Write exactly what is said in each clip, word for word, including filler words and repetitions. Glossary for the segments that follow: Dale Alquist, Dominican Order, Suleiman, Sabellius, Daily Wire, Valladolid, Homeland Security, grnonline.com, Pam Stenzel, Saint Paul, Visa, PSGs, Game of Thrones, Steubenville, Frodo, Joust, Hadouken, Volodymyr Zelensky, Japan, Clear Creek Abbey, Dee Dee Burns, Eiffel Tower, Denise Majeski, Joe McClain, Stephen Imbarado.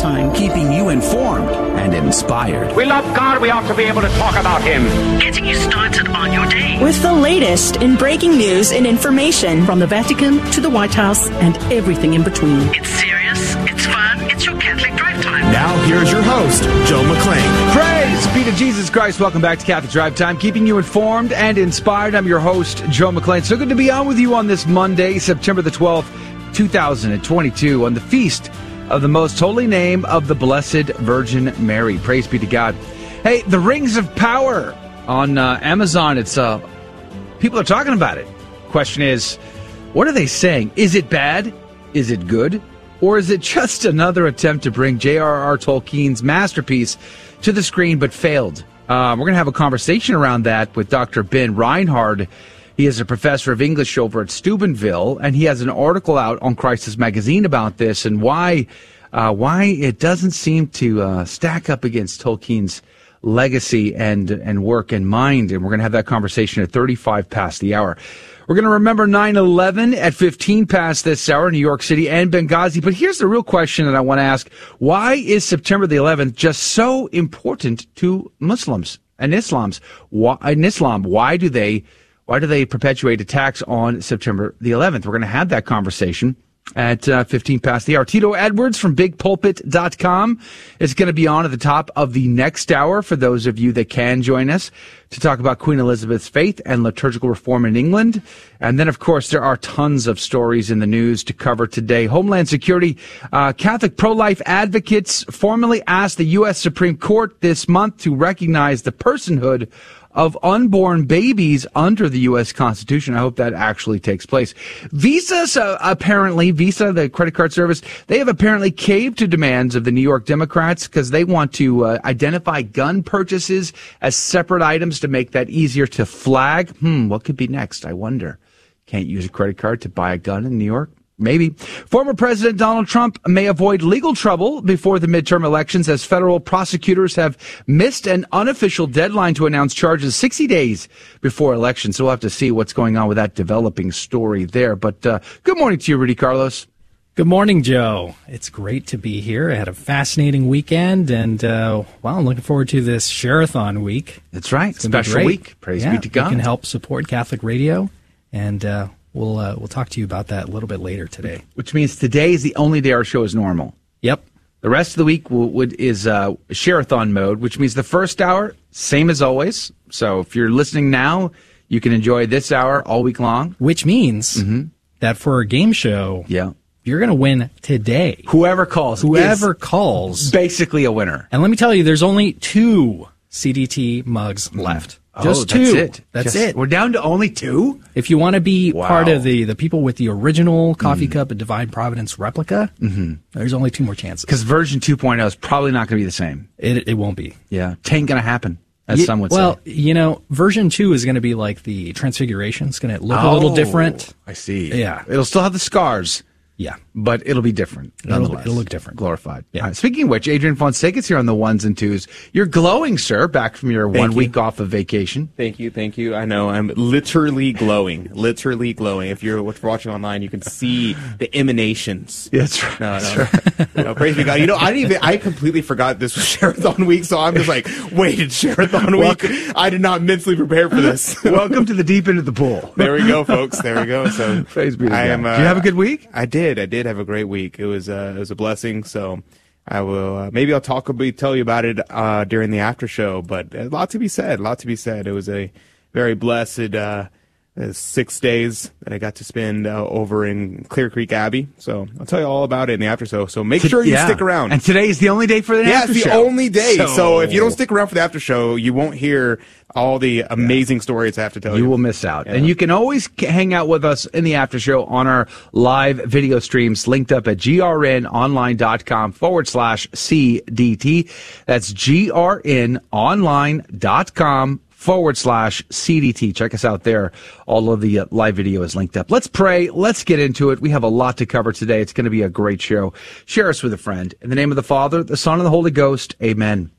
time keeping you informed and inspired. We love God. We ought to be able to talk about him. Getting you started on your day. With the latest in breaking news and information from the Vatican to the White House and everything in between. It's serious. It's fun. It's your Catholic Drive Time. Now here's your host, Joe McClain. Praise be to Jesus Christ. Welcome back to Catholic Drive Time, keeping you informed and inspired. I'm your host, Joe McClain. So good to be on with you on this Monday, September the twelfth, two thousand twenty-two, on the feast of the most holy name of the Blessed Virgin Mary. Praise be to God. Hey, the Rings of Power on uh, Amazon. It's uh, people are talking about it. Question is, what are they saying? Is it bad? Is it good? Or is it just another attempt to bring J R R. Tolkien's masterpiece to the screen but failed? Uh, we're going to have a conversation around that with Doctor Ben Reinhard. He is a professor of English over at Steubenville, and he has an article out on Crisis Magazine about this and why uh, why it doesn't seem to uh, stack up against Tolkien's legacy and, and work in mind. And we're going to have that conversation at thirty-five past the hour. We're going to remember nine eleven at fifteen past this hour, New York City and Benghazi. But here's the real question that I want to ask. Why is September the eleventh just so important to Muslims and Islams? Why, in Islam, why do they... Why do they perpetuate attacks on September the eleventh? We're going to have that conversation at uh, fifteen past the hour. Tito Edwards from Big Pulpit dot com is going to be on at the top of the next hour for those of you that can join us to talk about Queen Elizabeth's faith and liturgical reform in England. And then, of course, there are tons of stories in the news to cover today. Homeland Security, uh, Catholic pro-life advocates formally asked the U S Supreme Court this month to recognize the personhood of unborn babies under the U S Constitution. I hope that actually takes place. Visa, so apparently, Visa, the credit card service, they have apparently caved to demands of the New York Democrats because they want to uh, identify gun purchases as separate items to make that easier to flag. Hmm, what could be next? I wonder. Can't use a credit card to buy a gun in New York? Maybe. Former President Donald Trump may avoid legal trouble before the midterm elections as federal prosecutors have missed an unofficial deadline to announce charges sixty days before election. So we'll have to see what's going on with that developing story there. But uh, good morning to you, Rudy Carlos. Good morning, Joe. It's great to be here. I had a fascinating weekend, and uh, well, I'm looking forward to this Share-a-thon week. That's right. It's special week. Praise yeah, be to God. You can help support Catholic radio, and uh We'll uh, we'll talk to you about that a little bit later today. Which means today is the only day our show is normal. Yep. The rest of the week will, would, is uh, share-a-thon mode, which means the first hour, same as always. So if you're listening now, you can enjoy this hour all week long. Which means mm-hmm. that for our game show, yeah. you're going to win today. Whoever calls. Whoever calls. Basically a winner. And let me tell you, there's only two C D T mugs left. Oh, Just two. That's it. That's Just, it. We're down to only two? If you want to be wow. part of the, the people with the original coffee mm. cup and Divine Providence replica, mm-hmm. there's only two more chances. Because version two point oh is probably not going to be the same. It it won't be. Yeah. It ain't going to happen, as you, some would well, say. Well, you know, version two is going to be like the Transfiguration. It's going to look oh, a little different. I see. Yeah. It'll still have the scars. Yeah. But it'll be different. It'll, it'll look different. Glorified. Yeah. Right. Speaking of which, Adrian Fonseca's here on the ones and twos. You're glowing, sir, back from your thank one you. week off of vacation. Thank you. Thank you. I know. I'm literally glowing. literally glowing. If you're watching online, you can see the emanations. Yeah, that's right. No, no. That's right. no, praise be God. You know, I didn't even, I completely forgot this was Share-a-thon week, so I'm just like, wait, it's Share-a-thon week. I did not mentally prepare for this. Welcome to the deep end of the pool. There we go, folks. There we go. So, praise be to God. Am, uh, Did you have a good week? I did. I did have a great week. It was uh, it was a blessing. So I will uh, maybe I'll talk about tell you about it uh, during the after show. But a lot to be said. A lot to be said. It was a very blessed uh, six days that I got to spend uh, over in Clear Creek Abbey. So I'll tell you all about it in the after show. So make sure you yeah. stick around. And today is the only day for the yeah, after show. Yeah, it's the only day. So... so if you don't stick around for the after show, you won't hear all the amazing yeah. stories I have to tell you. You will miss out. Yeah. And you can always hang out with us in the after show on our live video streams linked up at grnonline.com forward slash CDT. That's grnonline.com forward slash CDT. Check us out there. All of the live video is linked up. Let's pray. Let's get into it. We have a lot to cover today. It's going to be a great show. Share us with a friend. In the name of the Father, the Son, and the Holy Ghost. Amen.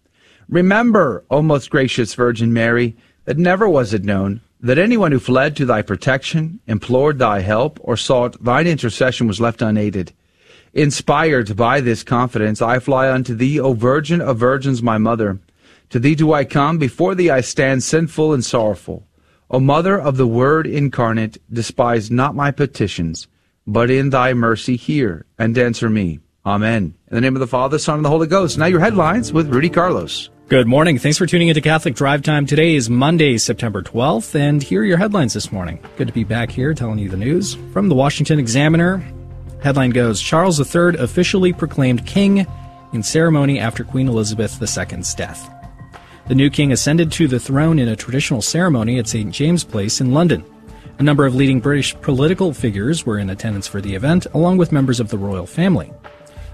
Remember, O most gracious Virgin Mary, that never was it known that anyone who fled to thy protection, implored thy help, or sought thine intercession was left unaided. Inspired by this confidence, I fly unto thee, O Virgin of Virgins, my Mother. To thee do I come, before thee I stand sinful and sorrowful. O Mother of the Word incarnate, despise not my petitions, but in thy mercy hear, and answer me. Amen. In the name of the Father, Son, and the Holy Ghost. Now your headlines with Rudy Carlos. Good morning. Thanks for tuning into Catholic Drive Time. Today is Monday, September twelfth, and here are your headlines this morning. Good to be back here telling you the news. From the Washington Examiner, headline goes, Charles the Third officially proclaimed king in ceremony after Queen Elizabeth the Second's death. The new king ascended to the throne in a traditional ceremony at Saint James's Place in London. A number of leading British political figures were in attendance for the event, along with members of the royal family.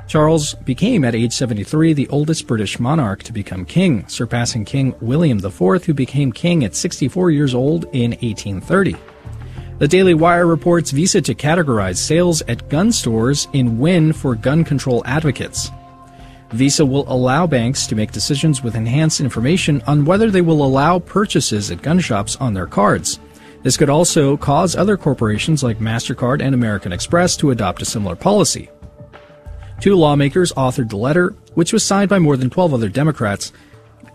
Charles became, at age seventy-three, the oldest British monarch to become king, surpassing King William the Fourth, who became king at sixty-four years old in eighteen thirty. The Daily Wire reports Visa to categorize sales at gun stores in win for gun control advocates. Visa will allow banks to make decisions with enhanced information on whether they will allow purchases at gun shops on their cards. This could also cause other corporations like MasterCard and American Express to adopt a similar policy. Two lawmakers authored the letter, which was signed by more than twelve other Democrats,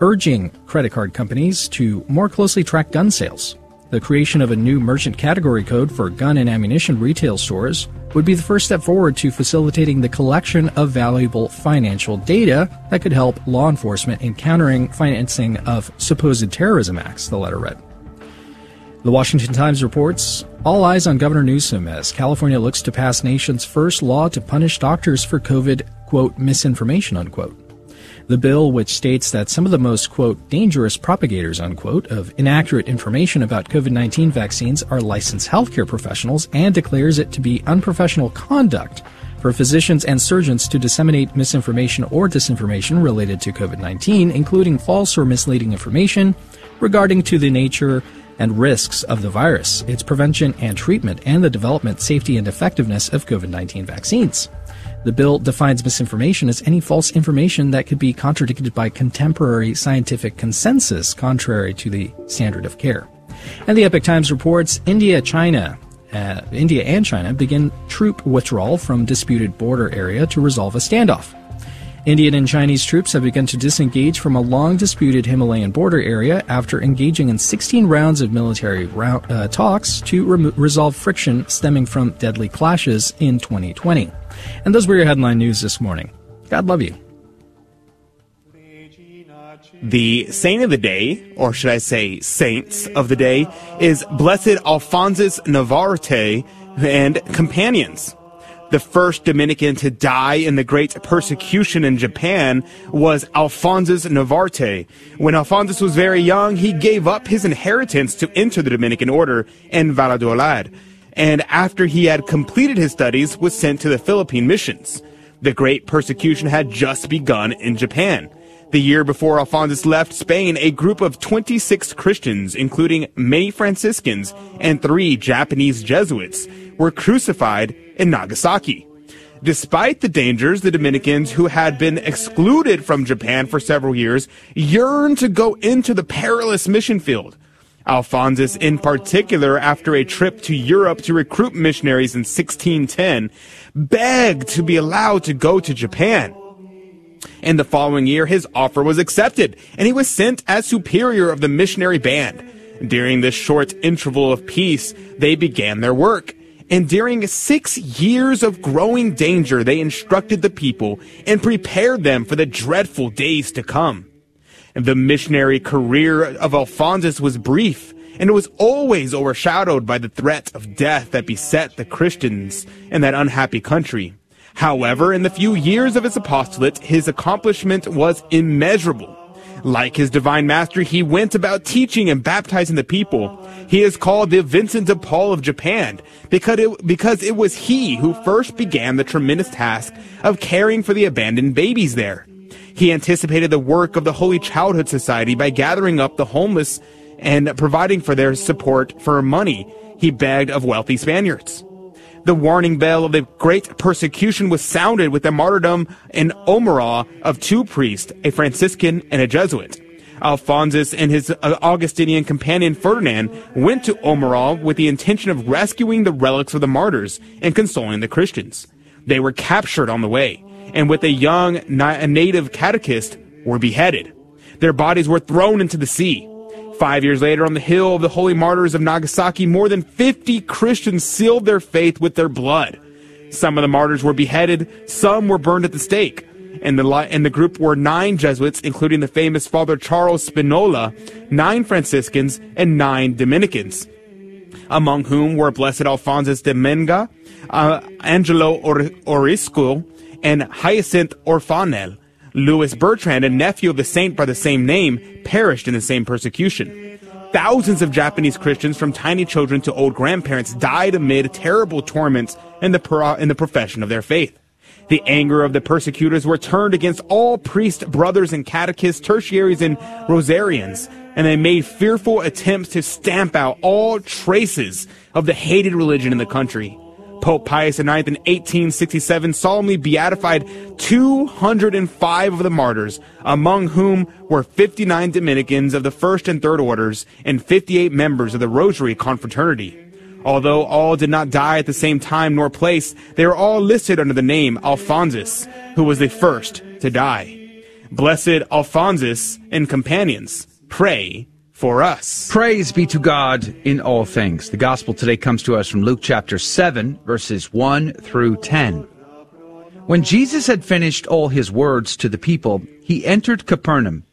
urging credit card companies to more closely track gun sales. The creation of a new merchant category code for gun and ammunition retail stores would be the first step forward to facilitating the collection of valuable financial data that could help law enforcement in countering financing of supposed terrorism acts, the letter read. The Washington Times reports, all eyes on Governor Newsom as California looks to pass nation's first law to punish doctors for COVID, quote, misinformation, unquote. The bill, which states that some of the most, quote, dangerous propagators, unquote, of inaccurate information about COVID nineteen vaccines are licensed healthcare professionals, and declares it to be unprofessional conduct for physicians and surgeons to disseminate misinformation or disinformation related to COVID nineteen, including false or misleading information regarding to the nature and risks of the virus, its prevention and treatment, and the development, safety, and effectiveness of COVID nineteen vaccines. The bill defines misinformation as any false information that could be contradicted by contemporary scientific consensus contrary to the standard of care. And the Epoch Times reports India, China, uh, India and China begin troop withdrawal from disputed border area to resolve a standoff. Indian and Chinese troops have begun to disengage from a long-disputed Himalayan border area after engaging in sixteen rounds of military round, uh, talks to re- resolve friction stemming from deadly clashes in twenty twenty. And those were your headline news this morning. God love you. The saint of the day, or should I say saints of the day, is Blessed Alphonsus Navarrete and companions. The first Dominican to die in the Great Persecution in Japan was Alphonsus Navarrete. When Alphonsus was very young, he gave up his inheritance to enter the Dominican order in Valladolid, and after he had completed his studies, was sent to the Philippine missions. The Great Persecution had just begun in Japan. The year before Alphonsus left Spain, a group of twenty-six Christians, including many Franciscans and three Japanese Jesuits, were crucified in Nagasaki. Despite the dangers, the Dominicans, who had been excluded from Japan for several years, yearned to go into the perilous mission field. Alphonsus, in particular, after a trip to Europe to recruit missionaries in sixteen ten, begged to be allowed to go to Japan. And the following year, his offer was accepted, and he was sent as superior of the missionary band. During this short interval of peace, they began their work. And during six years of growing danger, they instructed the people and prepared them for the dreadful days to come. The missionary career of Alphonsus was brief, and it was always overshadowed by the threat of death that beset the Christians in that unhappy country. However, in the few years of his apostolate, his accomplishment was immeasurable. Like his divine master, he went about teaching and baptizing the people. He is called the Vincent de Paul of Japan because it, because it was he who first began the tremendous task of caring for the abandoned babies there. He anticipated the work of the Holy Childhood Society by gathering up the homeless and providing for their support for money he begged of wealthy Spaniards. The warning bell of the Great Persecution was sounded with the martyrdom in Omeral of two priests, a Franciscan and a Jesuit. Alphonsus and his Augustinian companion Ferdinand went to Omeral with the intention of rescuing the relics of the martyrs and consoling the Christians. They were captured on the way, and with a young na- native catechist, were beheaded. Their bodies were thrown into the sea. Five years later, on the hill of the holy martyrs of Nagasaki, more than fifty Christians sealed their faith with their blood. Some of the martyrs were beheaded, some were burned at the stake. In the, li- in the group were nine Jesuits, including the famous Father Charles Spinola, nine Franciscans, and nine Dominicans, among whom were Blessed Alphonsus de Menga, uh, Angelo or- Orisco, and Hyacinth Orfanel. Louis Bertrand, a nephew of the saint by the same name, perished in the same persecution. Thousands of Japanese Christians, from tiny children to old grandparents, died amid terrible torments in the, pro- in the profession of their faith. The anger of the persecutors were turned against all priests, brothers, and catechists, tertiaries, and rosarians, and they made fearful attempts to stamp out all traces of the hated religion in the country. Pope Pius the ninth in eighteen sixty-seven solemnly beatified two hundred five of the martyrs, among whom were fifty-nine Dominicans of the First and Third Orders and fifty-eight members of the Rosary Confraternity. Although all did not die at the same time nor place, they are all listed under the name Alphonsus, who was the first to die. Blessed Alphonsus and companions, pray for us. Praise be to God in all things. The gospel today comes to us from Luke chapter seven, verses one through ten. When Jesus had finished all his words to the people, he entered Capernaum.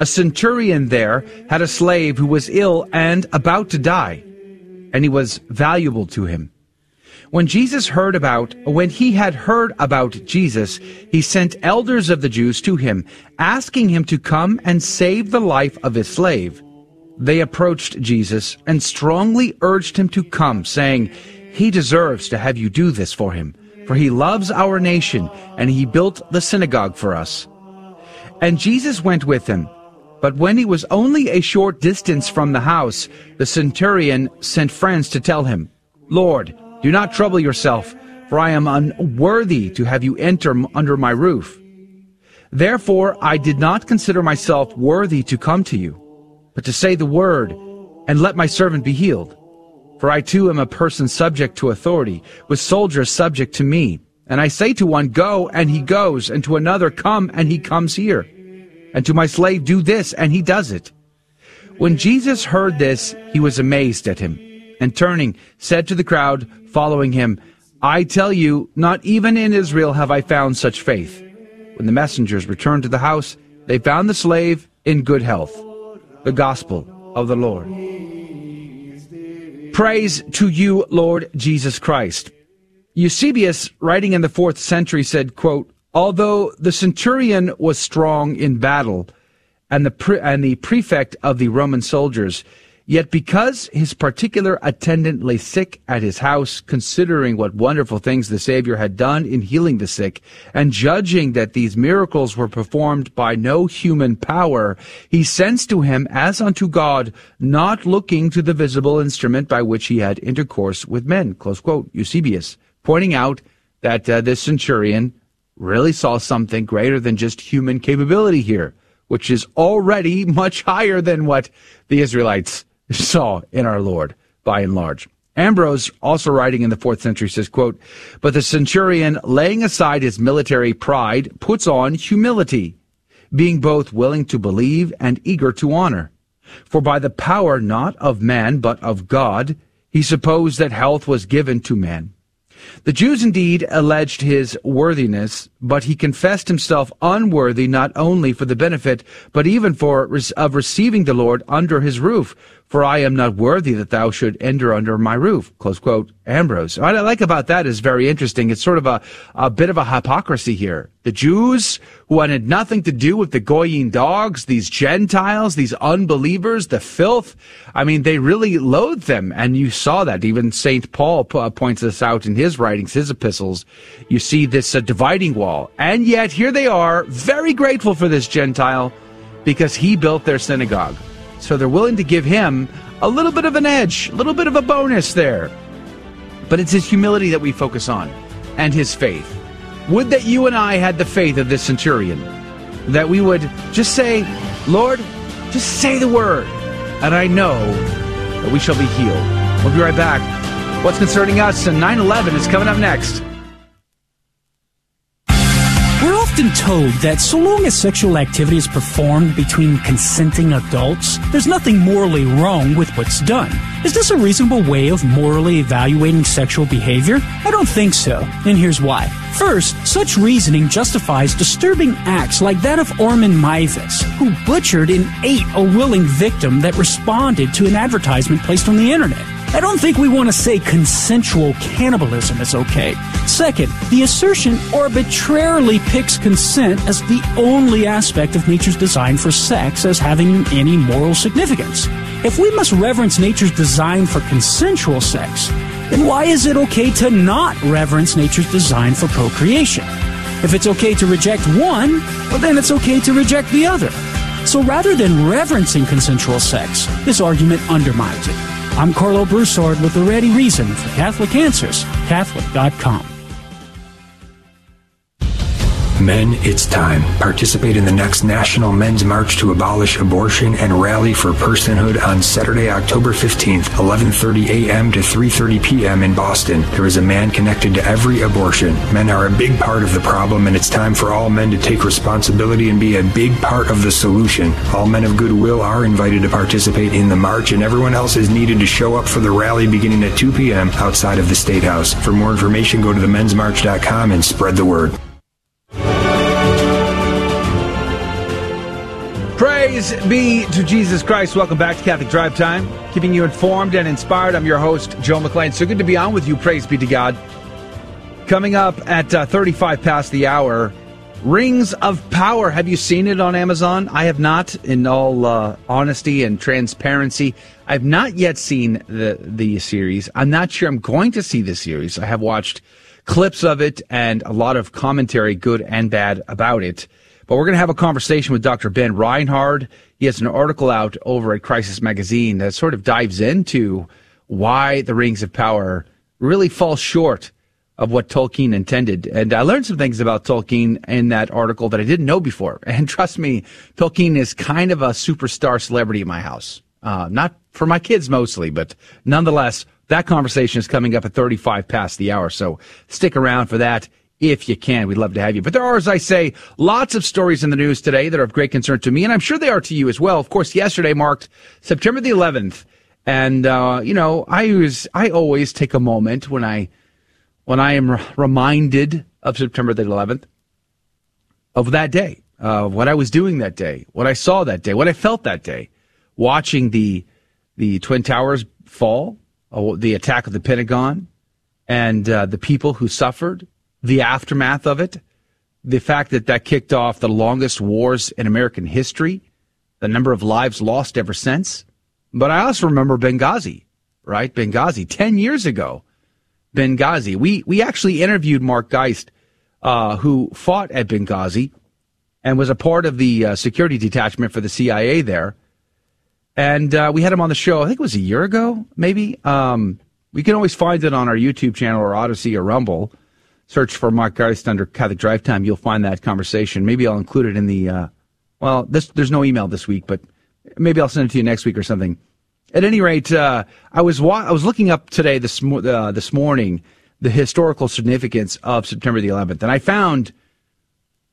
A centurion there had a slave who was ill and about to die, and he was valuable to him. When Jesus heard about, when he had heard about Jesus, he sent elders of the Jews to him, asking him to come and save the life of his slave. They approached Jesus and strongly urged him to come, saying, "He deserves to have you do this for him, for he loves our nation, and he built the synagogue for us." And Jesus went with them. But when he was only a short distance from the house, the centurion sent friends to tell him, "Lord, do not trouble yourself, for I am unworthy to have you enter under my roof. Therefore I did not consider myself worthy to come to you, but to say the word, and let my servant be healed. For I too am a person subject to authority, with soldiers subject to me. And I say to one, 'Go,' and he goes, and to another, 'Come,' and he comes here. And to my slave, 'Do this,' and he does it." When Jesus heard this, he was amazed at him, and turning, said to the crowd following him, "I tell you, not even in Israel have I found such faith." When the messengers returned to the house, they found the slave in good health. The gospel of the Lord. Praise to you, Lord Jesus Christ. Eusebius, writing in the fourth century, said, quote, "Although the centurion was strong in battle, and the pre- and the prefect of the Roman soldiers, yet because his particular attendant lay sick at his house, considering what wonderful things the Savior had done in healing the sick, and judging that these miracles were performed by no human power, he sends to him as unto God, not looking to the visible instrument by which he had intercourse with men." Close quote. Eusebius, pointing out that uh, this centurion really saw something greater than just human capability here, which is already much higher than what the Israelites saw in our Lord, by and large. Ambrose, also writing in the fourth century, says, quote, "But the centurion, laying aside his military pride, puts on humility, being both willing to believe and eager to honor. For by the power not of man but of God, he supposed that health was given to man. The Jews indeed alleged his worthiness, but he confessed himself unworthy not only for the benefit, but even for of receiving the Lord under his roof. For I am not worthy that thou should enter under my roof." Close quote, Ambrose. What I like about that is very interesting. It's sort of a, a bit of a hypocrisy here. The Jews, who wanted nothing to do with the Goyim dogs, these Gentiles, these unbelievers, the filth, I mean, they really loathed them. And you saw that. Even Saint Paul p- points this out in his writings, his epistles. You see this uh, dividing wall. And yet, here they are, very grateful for this Gentile, because he built their synagogue. So they're willing to give him a little bit of an edge, a little bit of a bonus there. But it's his humility that we focus on, and his faith. Would that you and I had the faith of this centurion, that we would just say, "Lord, just say the word, and I know that we shall be healed." We'll be right back. What's concerning us and nine eleven is coming up next. We're often told that so long as sexual activity is performed between consenting adults, there's nothing morally wrong with what's done. Is this a reasonable way of morally evaluating sexual behavior? I don't think so, and here's why. First, such reasoning justifies disturbing acts like that of Orman Mivas, who butchered and ate a willing victim that responded to an advertisement placed on the internet. I don't think we want to say consensual cannibalism is okay. Second, the assertion arbitrarily picks consent as the only aspect of nature's design for sex as having any moral significance. If we must reverence nature's design for consensual sex, then why is it okay to not reverence nature's design for procreation? If it's okay to reject one, well then it's okay to reject the other. So rather than reverencing consensual sex, this argument undermines it. I'm Carlo Broussard with the Ready Reason for Catholic Answers, Catholic dot com. Men, it's time. Participate in the next National Men's March to Abolish Abortion and Rally for Personhood on Saturday, October fifteenth, eleven thirty a.m. to three thirty p.m. in Boston. There is a man connected to every abortion. Men are a big part of the problem, and it's time for all men to take responsibility and be a big part of the solution. All men of goodwill are invited to participate in the march, and everyone else is needed to show up for the rally beginning at two p.m. outside of the State House. For more information, go to the men's march dot com and spread the word. Praise be to Jesus Christ. Welcome back to Catholic Drive Time, keeping you informed and inspired. I'm your host, Joe McClain. So good to be on with you. Praise be to God. Coming up at uh, thirty-five past the hour, Rings of Power. Have you seen it on Amazon? I have not, in all uh, honesty and transparency. I've not yet seen the, the series. I'm not sure I'm going to see the series. I have watched clips of it and a lot of commentary, good and bad, about it. But we're going to have a conversation with Doctor Ben Reinhard. He has an article out over at Crisis Magazine that sort of dives into why the Rings of Power really fall short of what Tolkien intended. And I learned some things about Tolkien in that article that I didn't know before. And trust me, Tolkien is kind of a superstar celebrity in my house. Uh, not for my kids mostly, but nonetheless, that conversation is coming up at thirty-five past the hour. So stick around for that. If you can, we'd love to have you. But there are, as I say, lots of stories in the news today that are of great concern to me, and I'm sure they are to you as well. Of course, yesterday marked September the eleventh, and uh, you know, I was I always take a moment when I when I am re- reminded of September the eleventh, of that day, of what I was doing that day, what I saw that day, what I felt that day, watching the the Twin Towers fall, uh, the attack of the Pentagon, and uh, the people who suffered. The aftermath of it, the fact that that kicked off the longest wars in American history, the number of lives lost ever since. But I also remember Benghazi, right? Benghazi, ten years ago, Benghazi. We we actually interviewed Mark Geist, uh, who fought at Benghazi and was a part of the uh, security detachment for the C I A there. And uh, we had him on the show, I think it was a year ago, maybe. Um, we can always find it on our YouTube channel or Odyssey or Rumble. Search for Mark Geist under Catholic Drive Time. You'll find that conversation. Maybe I'll include it in the, uh, well, this, there's no email this week, but maybe I'll send it to you next week or something. At any rate, uh, I was wa- I was looking up today, this mo- uh, this morning, the historical significance of September the eleventh. And I found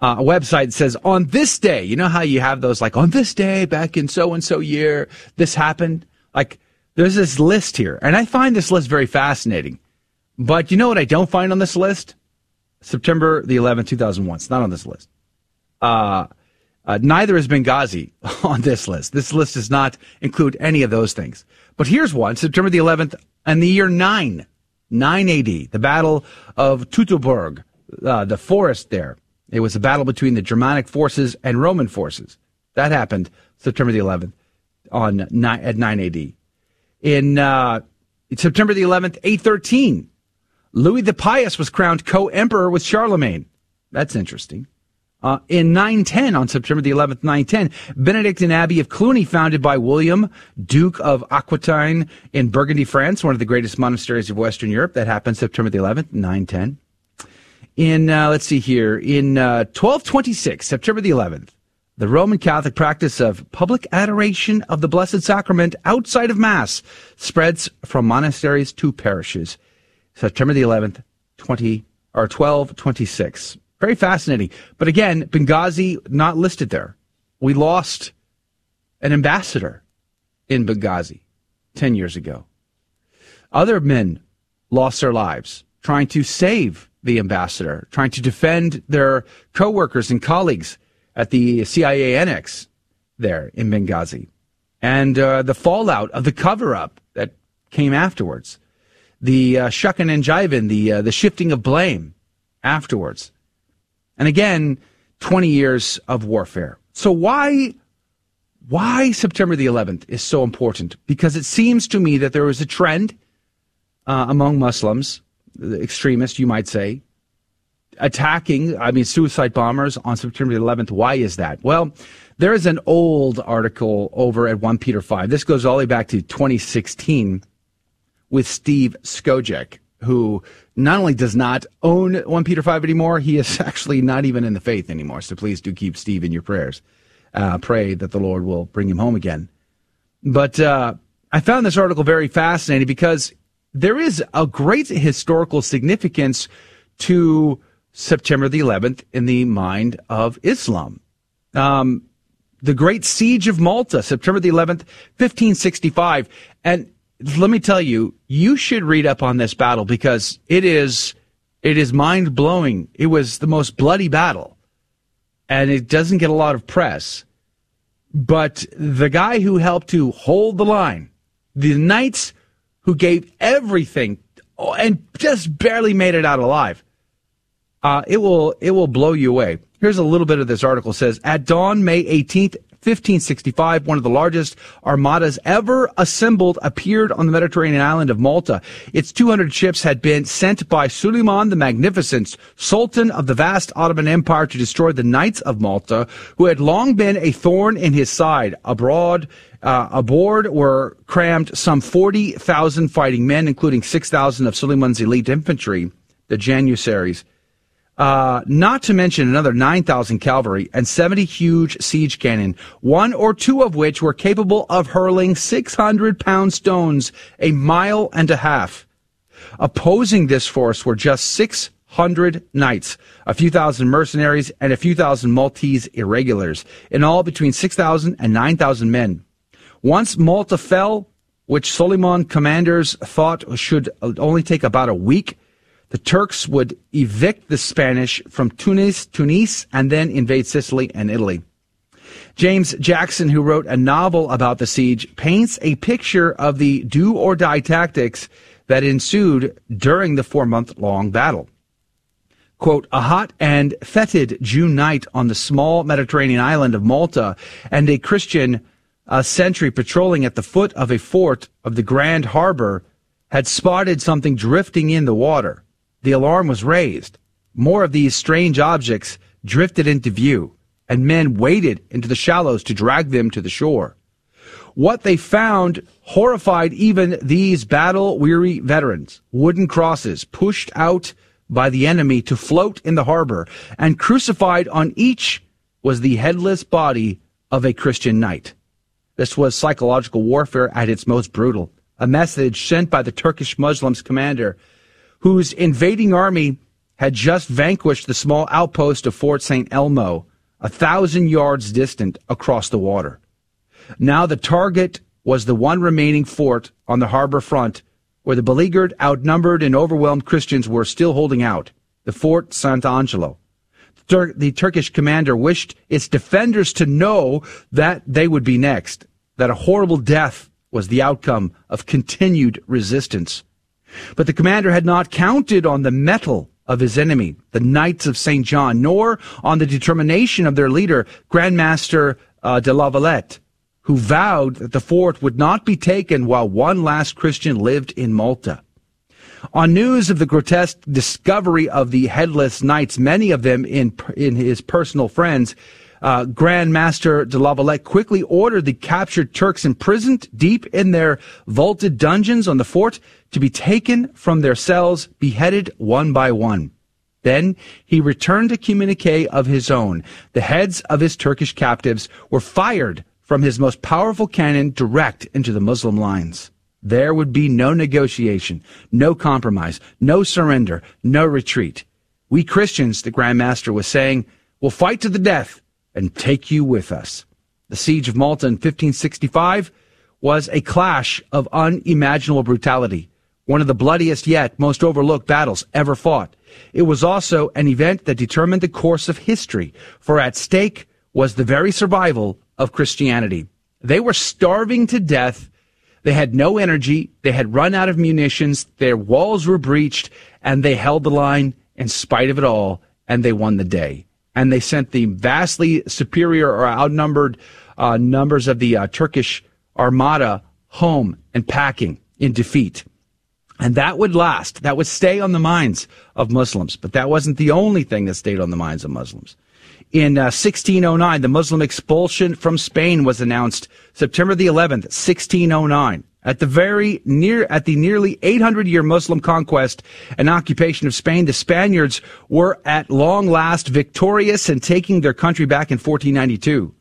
uh, a website that says, on this day, you know how you have those, like, on this day, back in so-and-so year, this happened? Like, there's this list here. And I find this list very fascinating. But you know what I don't find on this list? September the eleventh, two thousand one. It's not on this list. Uh, uh, neither is Benghazi on this list. This list does not include any of those things. But here's one, September the eleventh and the year nine, nine A D, the Battle of Teutoburg, uh, the forest there. It was a battle between the Germanic forces and Roman forces. That happened September the eleventh on nine, at nine A D. In uh, September the eleventh, eight thirteen. Louis the Pious was crowned co-emperor with Charlemagne. That's interesting. Uh, in nine ten, on September the eleventh, nine ten, Benedictine Abbey of Cluny, founded by William, Duke of Aquitaine in Burgundy, France, one of the greatest monasteries of Western Europe. That happened September the eleventh, nine ten. In, uh, let's see here, in uh, twelve twenty-six, September the eleventh, the Roman Catholic practice of public adoration of the Blessed Sacrament outside of Mass spreads from monasteries to parishes. September the eleventh, twenty or twelve twenty-six. Very fascinating. But again, Benghazi not listed there. We lost an ambassador in Benghazi ten years ago. Other men lost their lives trying to save the ambassador, trying to defend their co-workers and colleagues at the C I A annex there in Benghazi. And uh, the fallout of the cover-up that came afterwards. The uh, shucking and jiving, the, uh, the shifting of blame afterwards. And again, twenty years of warfare. So why, why September the eleventh is so important? Because it seems to me that there is a trend uh, among Muslims, the extremists, you might say, attacking, I mean, suicide bombers on September the eleventh. Why is that? Well, there is an old article over at First Peter five. This goes all the way back to twenty sixteen with Steve Skojek, who not only does not own First Peter five anymore, he is actually not even in the faith anymore. So please do keep Steve in your prayers. Uh, pray that the Lord will bring him home again. But uh, I found this article very fascinating because there is a great historical significance to September the eleventh in the mind of Islam. Um, the Great Siege of Malta, September the eleventh, fifteen sixty-five. And let me tell you, you should read up on this battle because it is it is mind-blowing. It was the most bloody battle, and it doesn't get a lot of press. But the guy who helped to hold the line, the knights who gave everything and just barely made it out alive, uh, it will it will blow you away. Here's a little bit of this article. It says, at dawn, May eighteenth, fifteen sixty-five, one of the largest armadas ever assembled appeared on the Mediterranean island of Malta. Its two hundred ships had been sent by Suleiman the Magnificent, Sultan of the vast Ottoman Empire, to destroy the Knights of Malta, who had long been a thorn in his side. Abroad, uh, aboard were crammed some forty thousand fighting men, including six thousand of Suleiman's elite infantry, the Janissaries. Uh, not to mention another nine thousand cavalry and seventy huge siege cannon, one or two of which were capable of hurling six hundred pound stones a mile and a half. Opposing this force were just six hundred knights, a few thousand mercenaries, and a few thousand Maltese irregulars, in all between six thousand and nine thousand men. Once Malta fell, which Suleiman commanders thought should only take about a week, the Turks would evict the Spanish from Tunis, Tunis and then invade Sicily and Italy. James Jackson, who wrote a novel about the siege, paints a picture of the do-or-die tactics that ensued during the four-month-long battle. Quote, a hot and fetid June night on the small Mediterranean island of Malta, and a Christian a sentry patrolling at the foot of a fort of the Grand Harbor had spotted something drifting in the water. The alarm was raised. More of these strange objects drifted into view, and men waded into the shallows to drag them to the shore. What they found horrified even these battle-weary veterans. Wooden crosses pushed out by the enemy to float in the harbor, and crucified on each was the headless body of a Christian knight. This was psychological warfare at its most brutal, a message sent by the Turkish Muslims commander, whose invading army had just vanquished the small outpost of Fort Saint Elmo, a thousand yards distant across the water. Now the target was the one remaining fort on the harbor front, where the beleaguered, outnumbered, and overwhelmed Christians were still holding out, the Fort Sant'Angelo. The, Tur- the Turkish commander wished its defenders to know that they would be next, that a horrible death was the outcome of continued resistance. But the commander had not counted on the mettle of his enemy, the Knights of Saint John, nor on the determination of their leader, Grand Master uh, de la Valette, who vowed that the fort would not be taken while one last Christian lived in Malta. On news of the grotesque discovery of the headless knights, many of them in, in his personal friends, Uh, Grand Master de la Valette quickly ordered the captured Turks imprisoned deep in their vaulted dungeons on the fort to be taken from their cells, beheaded one by one. Then he returned a communique of his own. The heads of his Turkish captives were fired from his most powerful cannon direct into the Muslim lines. There would be no negotiation, no compromise, no surrender, no retreat. We Christians, the Grand Master was saying, will fight to the death and take you with us. The siege of Malta in fifteen sixty-five was a clash of unimaginable brutality, one of the bloodiest yet most overlooked battles ever fought. It was also an event that determined the course of history, for at stake was the very survival of Christianity. They were starving to death. They had no energy. They had run out of munitions. Their walls were breached, and they held the line in spite of it all, and they won the day. And they sent the vastly superior or outnumbered uh, numbers of the uh, Turkish armada home and packing in defeat. And that would last. That would stay on the minds of Muslims. But that wasn't the only thing that stayed on the minds of Muslims. In uh, sixteen oh nine, the Muslim expulsion from Spain was announced September the eleventh, sixteen oh nine. At the very near, at the nearly eight hundred year Muslim conquest and occupation of Spain, the Spaniards were at long last victorious in taking their country back in fourteen ninety-two.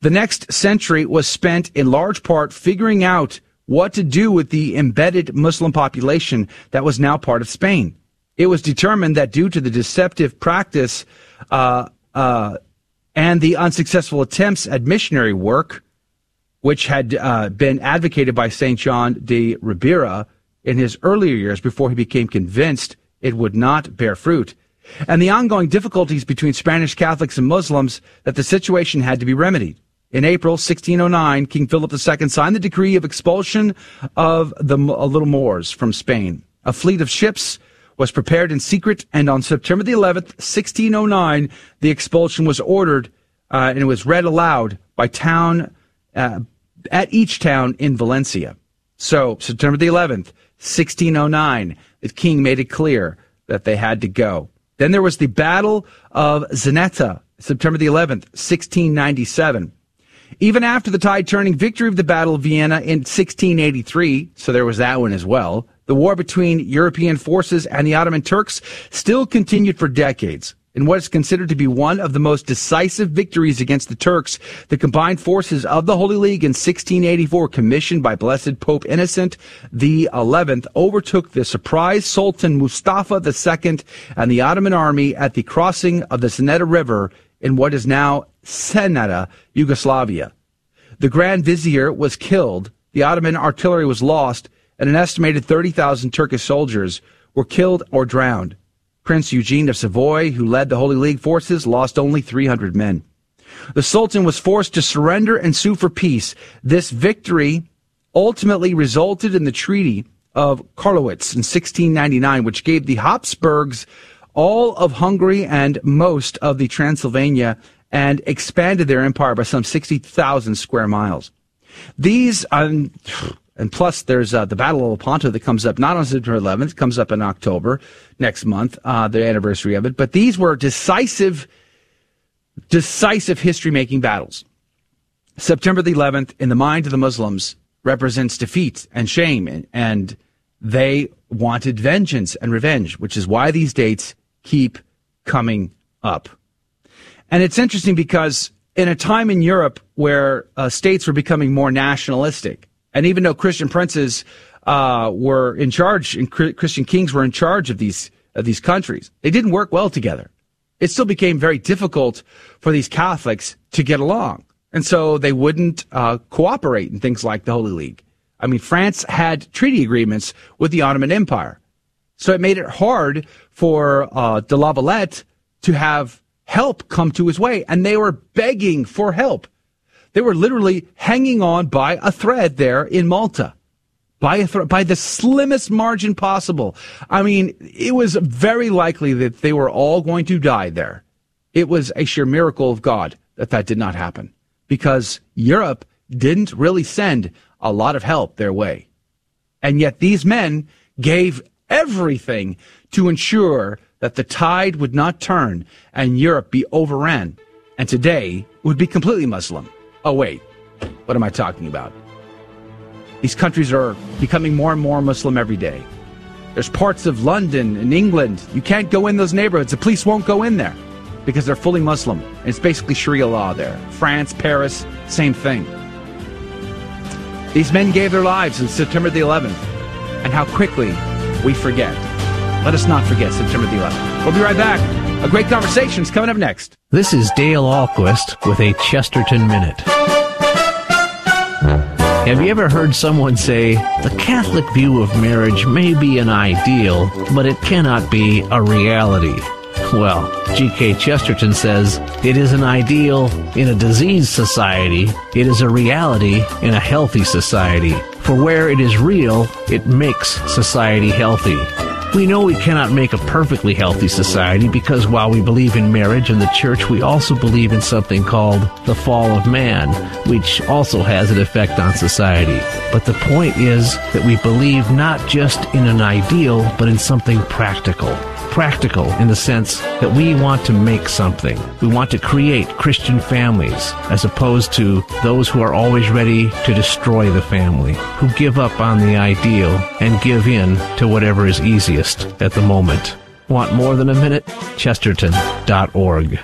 The next century was spent in large part figuring out what to do with the embedded Muslim population that was now part of Spain. It was determined that due to the deceptive practice, uh, Uh, and the unsuccessful attempts at missionary work, which had uh, been advocated by Saint John de Ribera in his earlier years before he became convinced it would not bear fruit, and the ongoing difficulties between Spanish Catholics and Muslims, that the situation had to be remedied. In April sixteen oh nine, King Philip the Second signed the decree of expulsion of the uh, Little Moors from Spain. A fleet of ships was prepared in secret, and on September the eleventh, sixteen oh nine, the expulsion was ordered, uh, and it was read aloud by town, uh, at each town in Valencia. So, September the eleventh, sixteen oh nine, the king made it clear that they had to go. Then there was the Battle of Zeneta, September the eleventh, sixteen ninety-seven. Even after the tide-turning victory of the Battle of Vienna in sixteen eighty-three, so there was that one as well, the war between European forces and the Ottoman Turks still continued for decades. In what is considered to be one of the most decisive victories against the Turks, the combined forces of the Holy League in sixteen eighty-four, commissioned by Blessed Pope Innocent the eleventh, overtook the surprised Sultan Mustafa the Second and the Ottoman army at the crossing of the Seneta River in what is now Seneta, Yugoslavia. The Grand Vizier was killed, the Ottoman artillery was lost, and an estimated thirty thousand Turkish soldiers were killed or drowned. Prince Eugene of Savoy, who led the Holy League forces, lost only three hundred men. The Sultan was forced to surrender and sue for peace. This victory ultimately resulted in the Treaty of Karlowitz in sixteen ninety-nine, which gave the Habsburgs all of Hungary and most of the Transylvania and expanded their empire by some sixty thousand square miles. These... Um, And plus, there's uh, the Battle of Lepanto that comes up not on September eleventh, comes up in October next month, uh, the anniversary of it. But these were decisive, decisive history-making battles. September the eleventh, in the mind of the Muslims, represents defeat and shame, and, and they wanted vengeance and revenge, which is why these dates keep coming up. And it's interesting because in a time in Europe where uh, states were becoming more nationalistic, and even though Christian princes uh, were in charge, and Christian kings were in charge of these of these countries, they didn't work well together. It still became very difficult for these Catholics to get along, and so they wouldn't uh, cooperate in things like the Holy League. I mean, France had treaty agreements with the Ottoman Empire, so it made it hard for uh, de La Valette to have help come to his way, and they were begging for help. They were literally hanging on by a thread there in Malta, by a th- by the slimmest margin possible. I mean, it was very likely that they were all going to die there. It was a sheer miracle of God that that did not happen, because Europe didn't really send a lot of help their way. And yet these men gave everything to ensure that the tide would not turn and Europe be overrun, and today would be completely Muslim. Oh, wait, what am I talking about? These countries are becoming more and more Muslim every day. There's parts of London and England. You can't go in those neighborhoods. The police won't go in there because they're fully Muslim. And it's basically Sharia law there. France, Paris, same thing. These men gave their lives on September the eleventh, and how quickly we forget. Let us not forget September the eleventh. We'll be right back. A great conversation's coming up next. This is Dale Alquist with a Chesterton Minute. Have you ever heard someone say, the Catholic view of marriage may be an ideal, but it cannot be a reality? Well, G K Chesterton says, it is an ideal in a diseased society. It is a reality in a healthy society. For where it is real, it makes society healthy. We know we cannot make a perfectly healthy society because while we believe in marriage and the church, we also believe in something called the fall of man, which also has an effect on society. But the point is that we believe not just in an ideal, but in something practical. Practical in the sense that we want to make something. We want to create Christian families as opposed to those who are always ready to destroy the family, who give up on the ideal and give in to whatever is easiest at the moment. Want more than a minute? Chesterton dot org.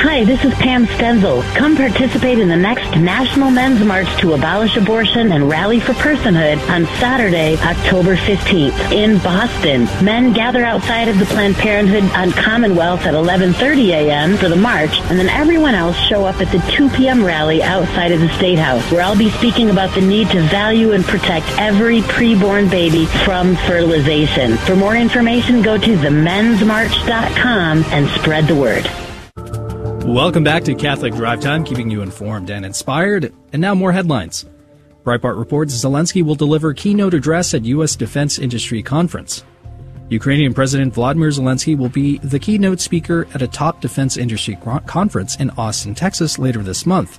Hi, this is Pam Stenzel. Come participate in the next National Men's March to Abolish Abortion and Rally for Personhood on Saturday, October fifteenth in Boston. Men gather outside of the Planned Parenthood on Commonwealth at eleven thirty a.m. for the march, and then everyone else show up at the two p.m. rally outside of the State House, where I'll be speaking about the need to value and protect every preborn baby from fertilization. For more information, go to the men's march dot com and spread the word. Welcome back to Catholic Drive Time, keeping you informed and inspired. And now more headlines. Breitbart reports Zelensky will deliver keynote address at U S Defense Industry Conference. Ukrainian President Volodymyr Zelensky will be the keynote speaker at a top defense industry conference in Austin, Texas later this month.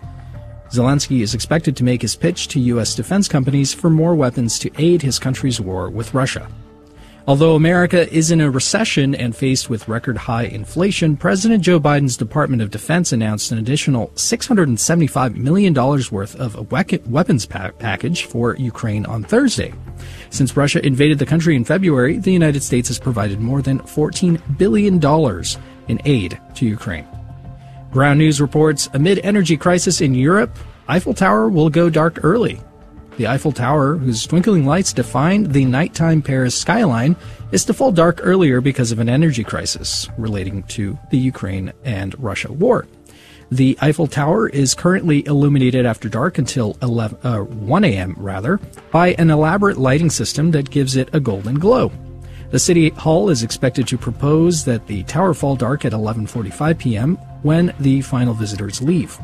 Zelensky is expected to make his pitch to U S defense companies for more weapons to aid his country's war with Russia. Although America is in a recession and faced with record-high inflation, President Joe Biden's Department of Defense announced an additional six hundred seventy-five million dollars worth of a weapons package for Ukraine on Thursday. Since Russia invaded the country in February, the United States has provided more than fourteen billion dollars in aid to Ukraine. Ground News reports, amid energy crisis in Europe, Eiffel Tower will go dark early. The Eiffel Tower, whose twinkling lights defined the nighttime Paris skyline, is to fall dark earlier because of an energy crisis relating to the Ukraine and Russia war. The Eiffel Tower is currently illuminated after dark until eleven, uh, one a m rather, by an elaborate lighting system that gives it a golden glow. The City Hall is expected to propose that the tower fall dark at eleven forty-five p.m. when the final visitors leave.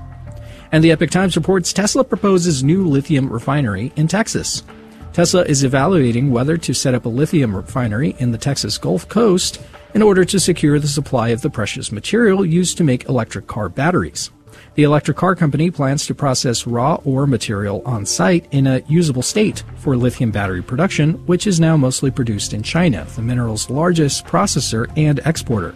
And the Epoch Times reports Tesla proposes new lithium refinery in Texas. Tesla is evaluating whether to set up a lithium refinery in the Texas Gulf Coast in order to secure the supply of the precious material used to make electric car batteries. The electric car company plans to process raw ore material on site in a usable state for lithium battery production, which is now mostly produced in China, the mineral's largest processor and exporter.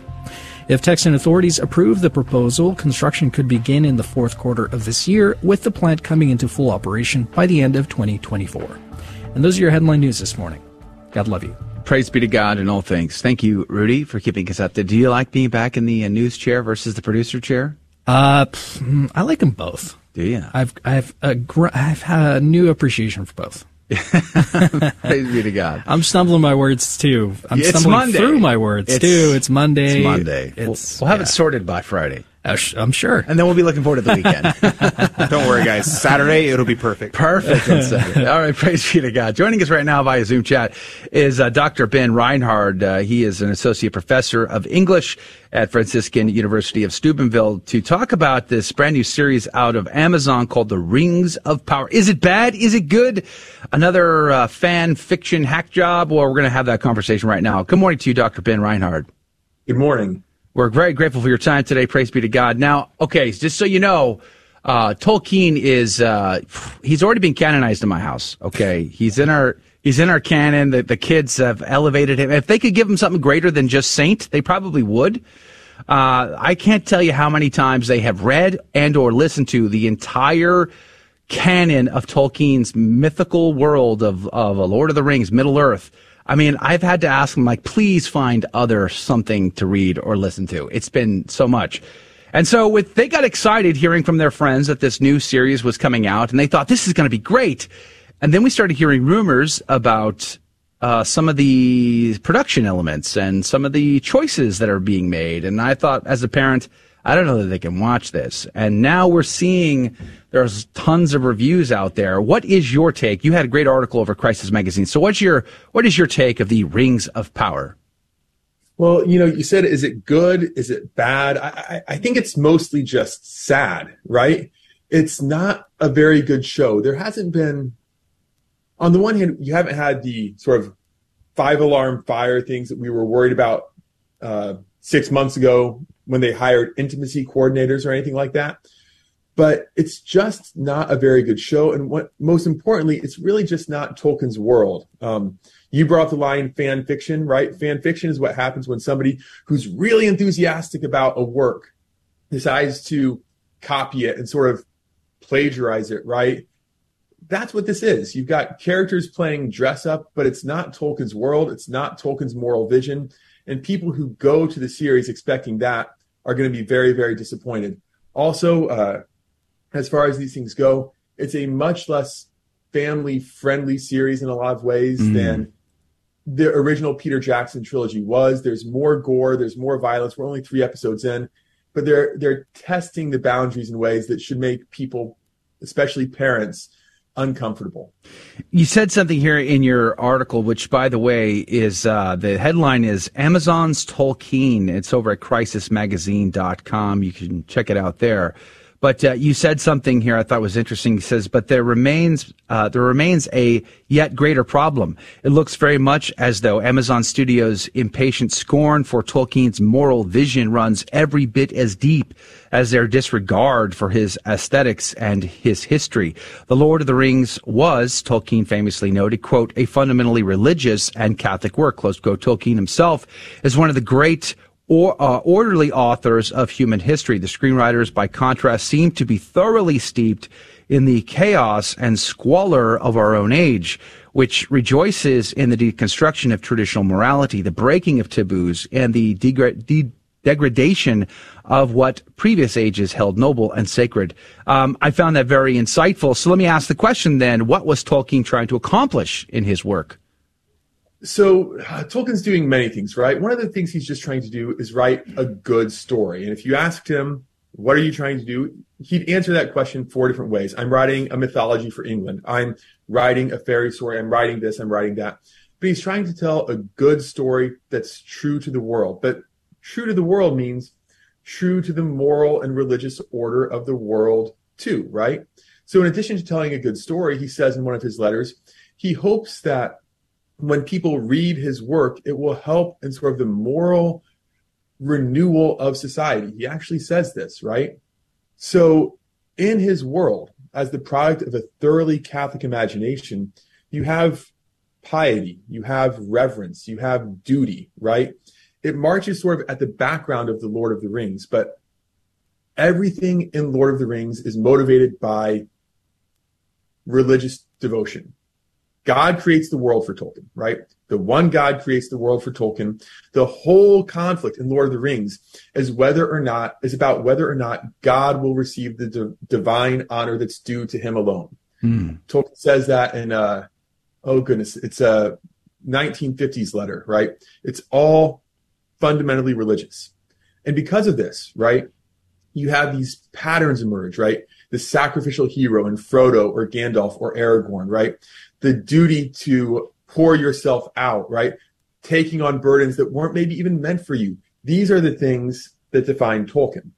If Texan authorities approve the proposal, construction could begin in the fourth quarter of this year, with the plant coming into full operation by the end of twenty twenty-four. And those are your headline news this morning. God love you. Praise be to God in all things. Thank you, Rudy, for keeping us up. Do you like being back in the news chair versus the producer chair? Uh, I like them both. Do you? I've I've a gr- I've had a new appreciation for both. Praise be to God. I'm stumbling my words too. I'm it's stumbling Monday. through my words it's, too. It's Monday. It's Monday. It's, we'll, we'll have yeah. it sorted by Friday. I'm sure. And then we'll be looking forward to the weekend. Don't worry, guys. Saturday, it'll be perfect. Perfect on Saturday. All right. Praise be to God. Joining us right now via Zoom chat is uh, Doctor Ben Reinhard. Uh, he is an associate professor of English at Franciscan University of Steubenville to talk about this brand new series out of Amazon called The Rings of Power. Is it bad? Is it good? Another uh, fan fiction hack job? Well, we're going to have that conversation right now. Good morning to you, Doctor Ben Reinhard. Good morning. We're very grateful for your time today. Praise be to God. Now, okay, just so you know, uh, Tolkien is, uh, he's already been canonized in my house. Okay. He's in our, he's in our canon. The, the kids have elevated him. If they could give him something greater than just saint, they probably would. Uh, I can't tell you how many times they have read and or listened to the entire canon of Tolkien's mythical world of, of Lord of the Rings, Middle Earth. I mean, I've had to ask him, like, please find other something to read or listen to. It's been so much. And so with they got excited hearing from their friends that this new series was coming out, and they thought, this is going to be great. And then we started hearing rumors about uh, some of the production elements and some of the choices that are being made. And I thought, as a parent, I don't know that they can watch this. And now we're seeing there's tons of reviews out there. What is your take? You had a great article over Crisis Magazine. So what's your, what is your take of the Rings of Power? Well, you know, you said, is it good? Is it bad? I, I, I think it's mostly just sad, right? It's not a very good show. There hasn't been, on the one hand, you haven't had the sort of five alarm fire things that we were worried about uh, six months ago, when they hired intimacy coordinators or anything like that. But it's just not a very good show. And what most importantly, it's really just not Tolkien's world. Um, you brought up the line fan fiction, right? Fan fiction is what happens when somebody who's really enthusiastic about a work decides to copy it and sort of plagiarize it, right? That's what this is. You've got characters playing dress up, but it's not Tolkien's world. It's not Tolkien's moral vision. And people who go to the series expecting that are going to be very, very disappointed. Also, uh, as far as these things go, it's a much less family-friendly series in a lot of ways mm. than the original Peter Jackson trilogy was. There's more gore. There's more violence. We're only three episodes in. But they're they're testing the boundaries in ways that should make people, especially parents, uncomfortable. You said something here in your article, which, by the way, is uh, the headline is Amazon's Tolkien. It's over at crisis magazine dot com. You can check it out there. But uh, you said something here I thought was interesting. It says, but there remains uh, there remains a yet greater problem. It looks very much as though Amazon Studios' impatient scorn for Tolkien's moral vision runs every bit as deep as their disregard for his aesthetics and his history. The Lord of the Rings was, Tolkien famously noted, quote, a fundamentally religious and Catholic work, close quote. Tolkien himself is one of the great Or uh, orderly authors of human history. The screenwriters, by contrast, seem to be thoroughly steeped in the chaos and squalor of our own age, which rejoices in the deconstruction of traditional morality, the breaking of taboos, and the degra- de- degradation of what previous ages held noble and sacred. Um, I found that very insightful. So let me ask the question then, what was Tolkien trying to accomplish in his work? So uh, Tolkien's doing many things, right? One of the things he's just trying to do is write a good story. And if you asked him, what are you trying to do? He'd answer that question four different ways. I'm writing a mythology for England. I'm writing a fairy story. I'm writing this. I'm writing that. But he's trying to tell a good story that's true to the world. But true to the world means true to the moral and religious order of the world too, right? So in addition to telling a good story, he says in one of his letters, he hopes that when people read his work, it will help in sort of the moral renewal of society. He actually says this, right? So in his world, as the product of a thoroughly Catholic imagination, you have piety, you have reverence, you have duty, right? It marches sort of at the background of the Lord of the Rings, but everything in Lord of the Rings is motivated by religious devotion. God creates the world for Tolkien, right? The one God creates the world for Tolkien. The whole conflict in Lord of the Rings is whether or not, is about whether or not God will receive the d- divine honor that's due to him alone. Mm. Tolkien says that in, uh, oh goodness, it's a nineteen fifties letter, right? It's all fundamentally religious. And because of this, right, you have these patterns emerge, right? The sacrificial hero in Frodo or Gandalf or Aragorn, right? The duty to pour yourself out, right? Taking on burdens that weren't maybe even meant for you. These are the things that define Tolkien.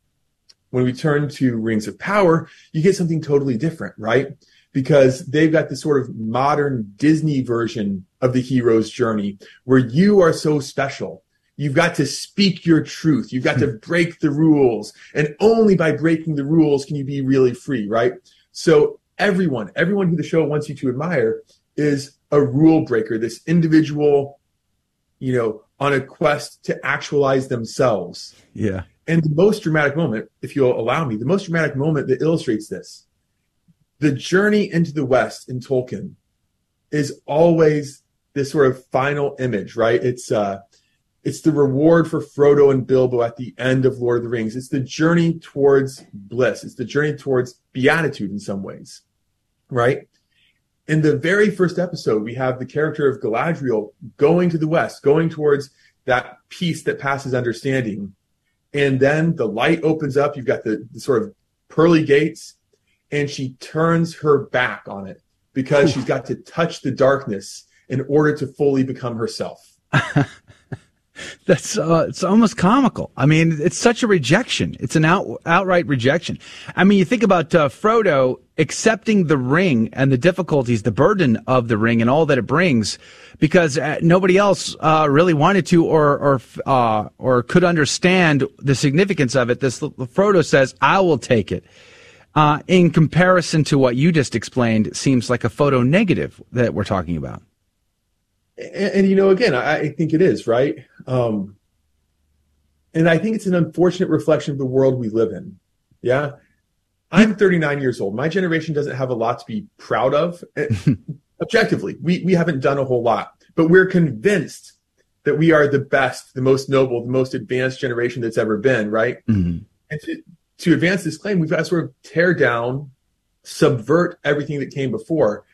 When we turn to Rings of Power, you get something totally different, right? Because they've got this sort of modern Disney version of the hero's journey where you are so special. You've got to speak your truth. You've got to break the rules. And only by breaking the rules can you be really free, right? So Everyone, everyone who the show wants you to admire is a rule breaker, this individual, you know, on a quest to actualize themselves. Yeah. And the most dramatic moment, if you'll allow me, the most dramatic moment that illustrates this, the journey into the West in Tolkien is always this sort of final image, right? It's uh, it's the reward for Frodo and Bilbo at the end of Lord of the Rings. It's the journey towards bliss. It's the journey towards beatitude in some ways. Right? In the very first episode, we have the character of Galadriel going to the west, going towards that peace that passes understanding. And then the light opens up. You've got the, the sort of pearly gates, and she turns her back on it because she's got to touch the darkness in order to fully become herself. That's uh, it's almost comical. I mean, it's such a rejection. It's an out, outright rejection. I mean, you think about uh, Frodo accepting the ring and the difficulties, the burden of the ring and all that it brings, because uh, nobody else uh, really wanted to or or uh, or could understand the significance of it. This Frodo says, "I will take it." Uh, in comparison to what you just explained, it seems like a photo negative that we're talking about. And, and you know, again, I, I think it is, right? Um, and I think it's an unfortunate reflection of the world we live in. Yeah. I'm thirty-nine years old. My generation doesn't have a lot to be proud of. Objectively, we, we haven't done a whole lot, but we're convinced that we are the best, the most noble, the most advanced generation that's ever been, right? Mm-hmm. And to, to advance this claim, we've got to sort of tear down, subvert everything that came before.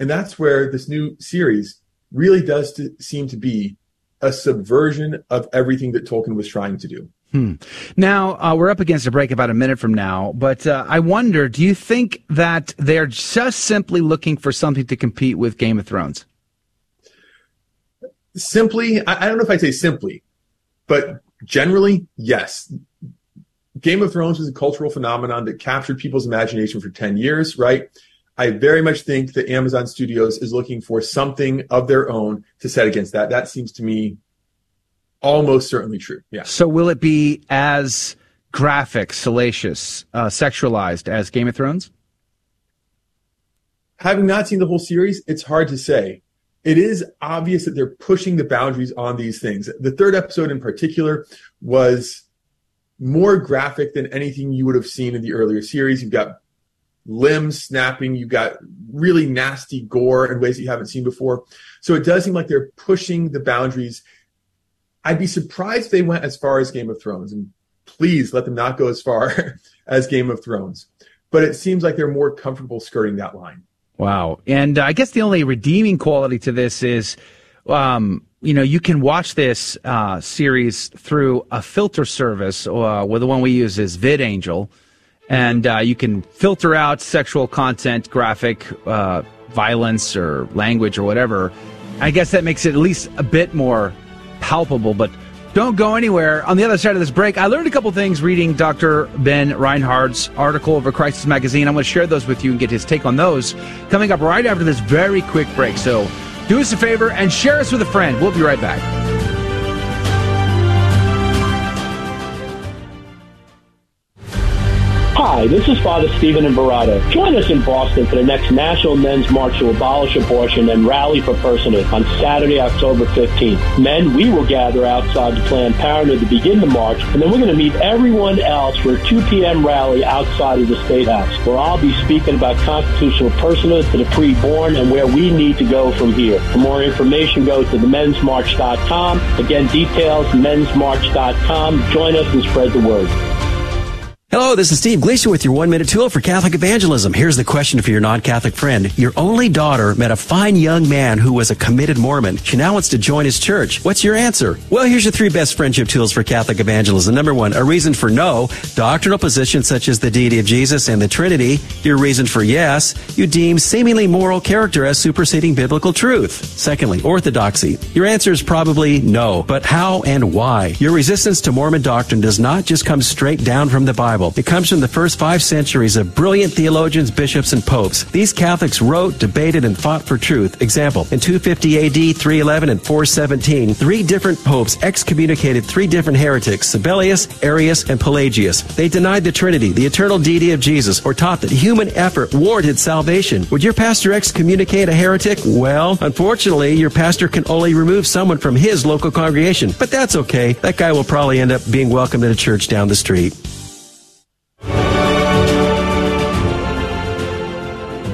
And that's where this new series really does to, seem to be a subversion of everything that Tolkien was trying to do. Hmm. Now, uh, we're up against a break about a minute from now, but uh, I wonder, do you think that they're just simply looking for something to compete with Game of Thrones? Simply, I, I don't know if I'd say simply, but generally, yes. Game of Thrones was a cultural phenomenon that captured people's imagination for ten years, right? I very much think that Amazon Studios is looking for something of their own to set against that. That seems to me almost certainly true. Yeah. So will it be as graphic, salacious, uh, sexualized as Game of Thrones? Having not seen the whole series, it's hard to say. It is obvious that they're pushing the boundaries on these things. The third episode in particular was more graphic than anything you would have seen in the earlier series. You've got limbs snapping, you've got really nasty gore in ways that you haven't seen before. So it does seem like they're pushing the boundaries. I'd be surprised if they went as far as Game of Thrones, and please let them not go as far as Game of Thrones. But it seems like they're more comfortable skirting that line. Wow. And uh, I guess the only redeeming quality to this is, um, you know, you can watch this uh, series through a filter service, uh, where the one we use is VidAngel, and uh, you can filter out sexual content, graphic uh, violence, or language, or whatever. I guess that makes it at least a bit more palpable, but don't go anywhere. On the other side of this break, I learned a couple things reading Doctor Ben Reinhard's article over Crisis Magazine. I'm going to share those with you and get his take on those coming up right after this very quick break. So do us a favor and share us with a friend. We'll be right back. Hi, this is Father Stephen Imbarado. Join us in Boston for the next National Men's March to Abolish Abortion and Rally for Personhood on Saturday, October fifteenth. Men, we will gather outside the Planned Parenthood to begin the march, and then we're going to meet everyone else for a two p.m. rally outside of the State House, where I'll be speaking about constitutional personhood for the preborn and where we need to go from here. For more information, go to the men's march dot com. Again, details, men's march dot com. Join us and spread the word. Hello, this is Steve Gleason with your one-minute tool for Catholic evangelism. Here's the question for your non-Catholic friend. Your only daughter met a fine young man who was a committed Mormon. She now wants to join his church. What's your answer? Well, here's your three best friendship tools for Catholic evangelism. Number one, a reason for no, doctrinal positions such as the deity of Jesus and the Trinity. Your reason for yes, you deem seemingly moral character as superseding biblical truth. Secondly, orthodoxy. Your answer is probably no, but how and why? Your resistance to Mormon doctrine does not just come straight down from the Bible. It comes from the first five centuries of brilliant theologians, bishops, and popes. These Catholics wrote, debated, and fought for truth. Example, in two fifty A D, three eleven, and four seventeen, three different popes excommunicated three different heretics, Sabellius, Arius, and Pelagius. They denied the Trinity, the eternal deity of Jesus, or taught that human effort warranted salvation. Would your pastor excommunicate a heretic? Well, unfortunately, your pastor can only remove someone from his local congregation. But that's okay. That guy will probably end up being welcomed at a church down the street.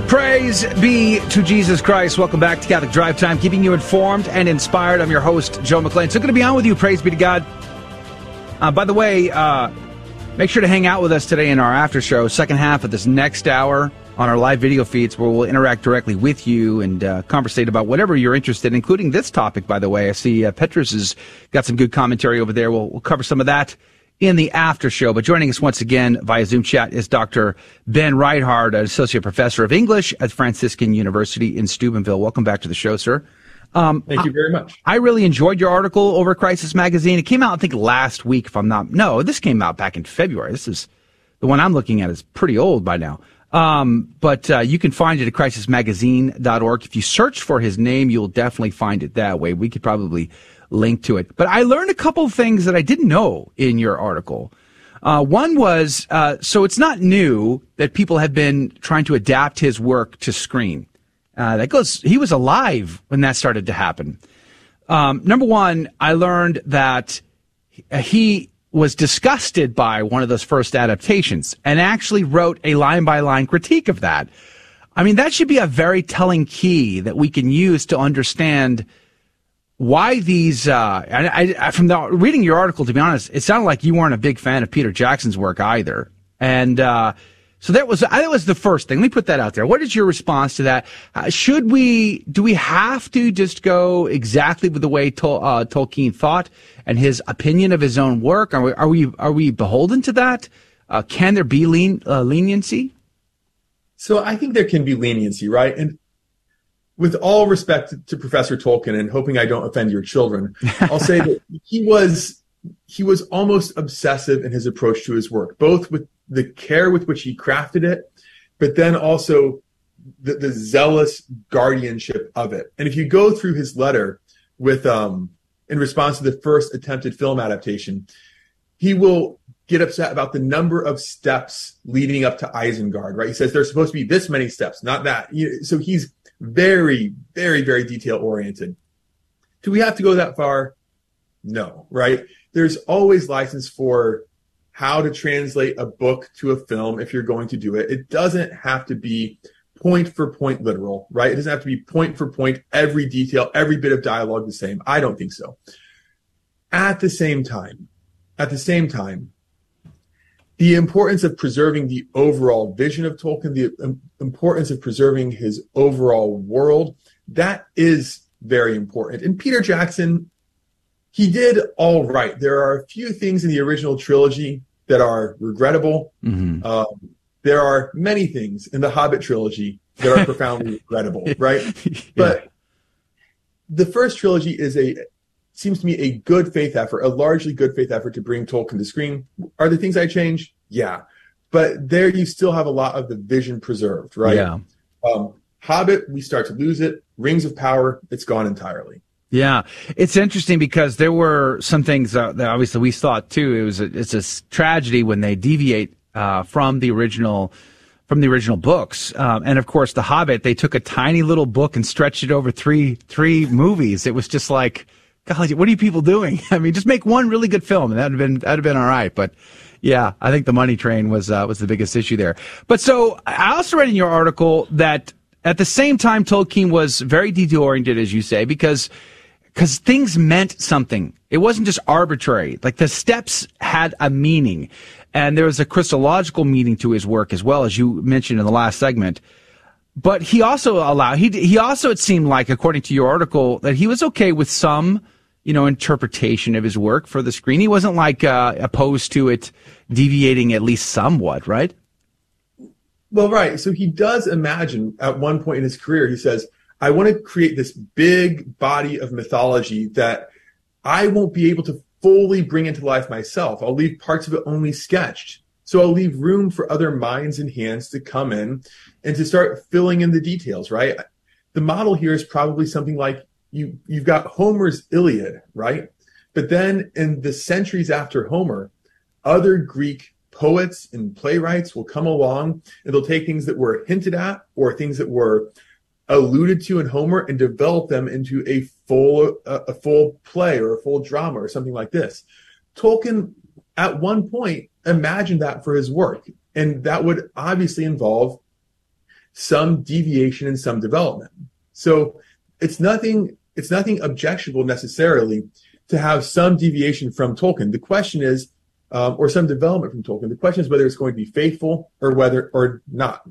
Praise be to Jesus Christ. Welcome back to Catholic Drive Time, keeping you informed and inspired. I'm your host, Joe McClain. So good to be on with you. Praise be to God. Uh, by the way, uh, Make sure to hang out with us today in our after show, second half of this next hour, on our live video feeds where we'll interact directly with you and uh, conversate about whatever you're interested in, including this topic, by the way. I see uh, Petrus has got some good commentary over there. We'll, we'll cover some of that in the after show. But joining us once again via Zoom chat is Doctor Ben Reinhard, an associate professor of English at Franciscan University in Steubenville. Welcome back to the show, sir. Um, Thank you very much. I, I really enjoyed your article over Crisis Magazine. It came out, I think, last week, if I'm not... No, this came out back in February. This is... The one I'm looking at is pretty old by now. Um, but uh, you can find it at crisis magazine dot org. If you search for his name, you'll definitely find it that way. We could probably link to it. But I learned a couple of things that I didn't know in your article. Uh, one was, uh, so it's not new that people have been trying to adapt his work to screen. Uh, that goes, he was alive when that started to happen. Um, number one, I learned that he was disgusted by one of those first adaptations and actually wrote a line-by-line critique of that. I mean, that should be a very telling key that we can use to understand why these... Uh, I, I, from the, reading your article, to be honest, it sounded like you weren't a big fan of Peter Jackson's work either. And uh, so that was that was the first thing. Let me put that out there. What is your response to that? Uh, should we... Do we have to just go exactly with the way Tol, uh, Tolkien thought and his opinion of his own work? Are we are we, are we beholden to that? Uh, can there be lean, uh, leniency? So I think there can be leniency, right? And with all respect to Professor Tolkien, and hoping I don't offend your children, I'll say that he was he was almost obsessive in his approach to his work, both with the care with which he crafted it, but then also the, the zealous guardianship of it. And if you go through his letter with um, in response to the first attempted film adaptation, he will get upset about the number of steps leading up to Isengard, right? He says there's supposed to be this many steps, not that. So he's very, very, very detail-oriented. Do we have to go that far? No, right? There's always license for how to translate a book to a film if you're going to do it. It doesn't have to be point-for-point literal, right? It doesn't have to be point-for-point, every detail, every bit of dialogue the same. I don't think so. At the same time, at the same time, the importance of preserving the overall vision of Tolkien, the importance of preserving his overall world, that is very important. And Peter Jackson, he did all right. There are a few things in the original trilogy that are regrettable. Mm-hmm. Um, there are many things in the Hobbit trilogy that are profoundly regrettable, right? Yeah. But the first trilogy is a... seems to me a good faith effort, a largely good faith effort to bring Tolkien to screen. Are there things I change? Yeah. But there you still have a lot of the vision preserved, right? Yeah. Um, Hobbit, we start to lose it. Rings of Power, it's gone entirely. Yeah. It's interesting because there were some things uh, that obviously we thought too. It was a, it's a tragedy when they deviate uh, from the original from the original books. Um, and of course, The Hobbit, they took a tiny little book and stretched it over three three movies. It was just like, golly, what are you people doing? I mean, just make one really good film, and that'd have been that'd have been all right. But yeah, I think the money train was uh, was the biggest issue there. But so I also read in your article that at the same time, Tolkien was very detail oriented, as you say, because because things meant something. It wasn't just arbitrary. Like the steps had a meaning, and there was a Christological meaning to his work as well, as you mentioned in the last segment. But he also allowed he he also it seemed like, according to your article, that he was okay with some, you know, interpretation of his work for the screen. He wasn't like uh, opposed to it deviating at least somewhat, right? Well, right. So he does imagine at one point in his career, he says, I want to create this big body of mythology that I won't be able to fully bring into life myself. I'll leave parts of it only sketched. So I'll leave room for other minds and hands to come in and to start filling in the details, right? The model here is probably something like you, you've got Homer's Iliad, right? But then in the centuries after Homer, other Greek poets and playwrights will come along and they'll take things that were hinted at or things that were alluded to in Homer and develop them into a full, a, a full play or a full drama or something like this. Tolkien, at one point, imagine that for his work, and that would obviously involve some deviation and some development. So it's nothing it's nothing objectionable necessarily to have some deviation from Tolkien. The question is, um, or some development from Tolkien. The question is whether it's going to be faithful or whether or not.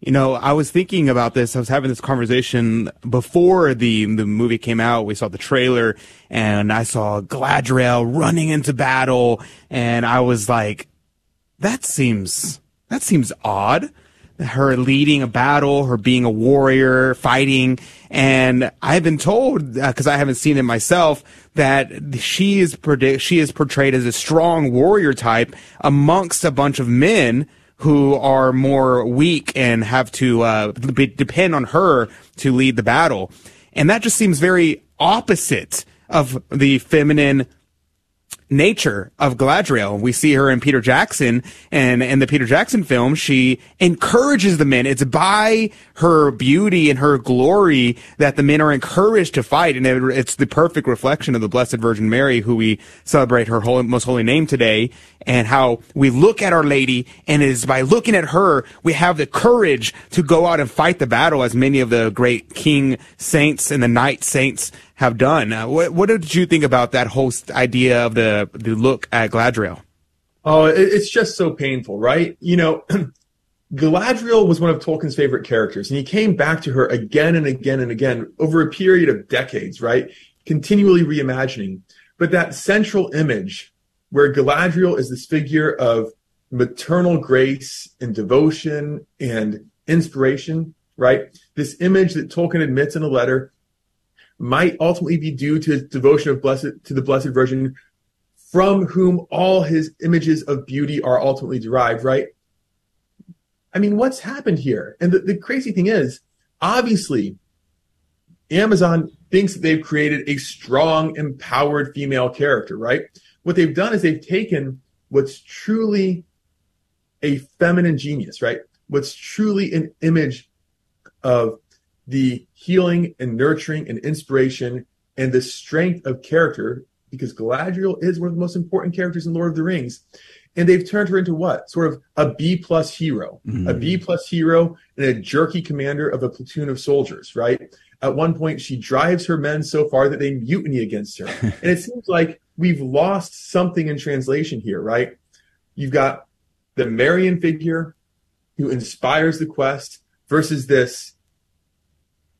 You know, I was thinking about this. I was having this conversation before the the movie came out. We saw the trailer, and I saw Galadriel running into battle, and I was like, that seems that seems odd. Her leading a battle, her being a warrior, fighting. And I've been told, because uh, I haven't seen it myself, that she is predict- she is portrayed as a strong warrior type amongst a bunch of men who are more weak and have to uh, be- depend on her to lead the battle. And that just seems very opposite of the feminine nature of Galadriel. We see her in Peter Jackson, and in the Peter Jackson film, she encourages the men. It's by her beauty and her glory that the men are encouraged to fight, and it, it's the perfect reflection of the Blessed Virgin Mary, who we celebrate her holy, most holy name today, and how we look at Our Lady, and it is by looking at her we have the courage to go out and fight the battle, as many of the great king saints and the knight saints have done. Uh, what, what did you think about that whole idea of the, the look at Galadriel? Oh, it, it's just so painful, right? You know, Galadriel was one of Tolkien's favorite characters, and he came back to her again and again and again over a period of decades, right? Continually reimagining. But that central image where Galadriel is this figure of maternal grace and devotion and inspiration, right? This image that Tolkien admits in a letter might ultimately be due to his devotion of blessed to the Blessed Virgin, from whom all his images of beauty are ultimately derived, right? I mean, what's happened here? And the, the crazy thing is, obviously, Amazon thinks that they've created a strong, empowered female character, right? What they've done is they've taken what's truly a feminine genius, right? What's truly an image of the healing and nurturing and inspiration and the strength of character, because Galadriel is one of the most important characters in Lord of the Rings. And they've turned her into what? Sort of a B-plus hero, mm-hmm. a B-plus hero and a jerky commander of a platoon of soldiers, right? At one point, she drives her men so far that they mutiny against her. And it seems like we've lost something in translation here, right? You've got the Marian figure who inspires the quest versus this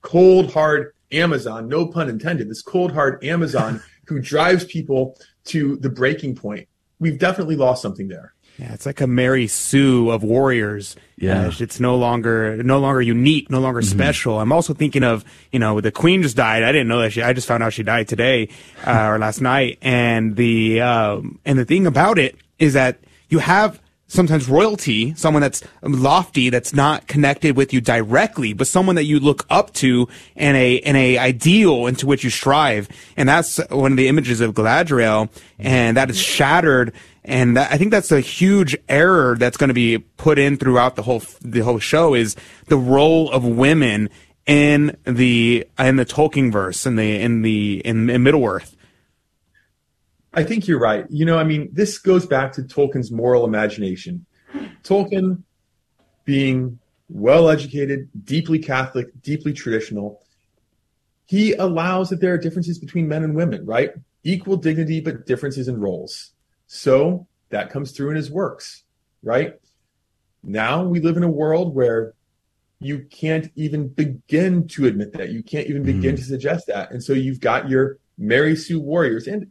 cold, hard Amazon, no pun intended, this cold, hard Amazon who drives people to the breaking point. We've definitely lost something there. Yeah, it's like a Mary Sue of warriors. Yeah, uh, it's no longer no longer unique, no longer mm-hmm. special. I'm also thinking of, you know, the Queen just died. I didn't know that she. I just found out she died today uh, or last night. And the um, and the thing about it is that you have sometimes royalty, someone that's lofty, that's not connected with you directly, but someone that you look up to and a and a ideal into which you strive. And that's one of the images of Galadriel, and that is shattered. And that, I think that's a huge error that's going to be put in throughout the whole the whole show, is the role of women in the in the Tolkienverse, in the in the in, in Middle Earth. I think you're right. You know, I mean, this goes back to Tolkien's moral imagination. Tolkien, being well-educated, deeply Catholic, deeply traditional, he allows that there are differences between men and women, right? Equal dignity, but differences in roles. So that comes through in his works, right? Now we live in a world where you can't even begin to admit that. You can't even begin mm-hmm. to suggest that. And so you've got your Mary Sue warriors, and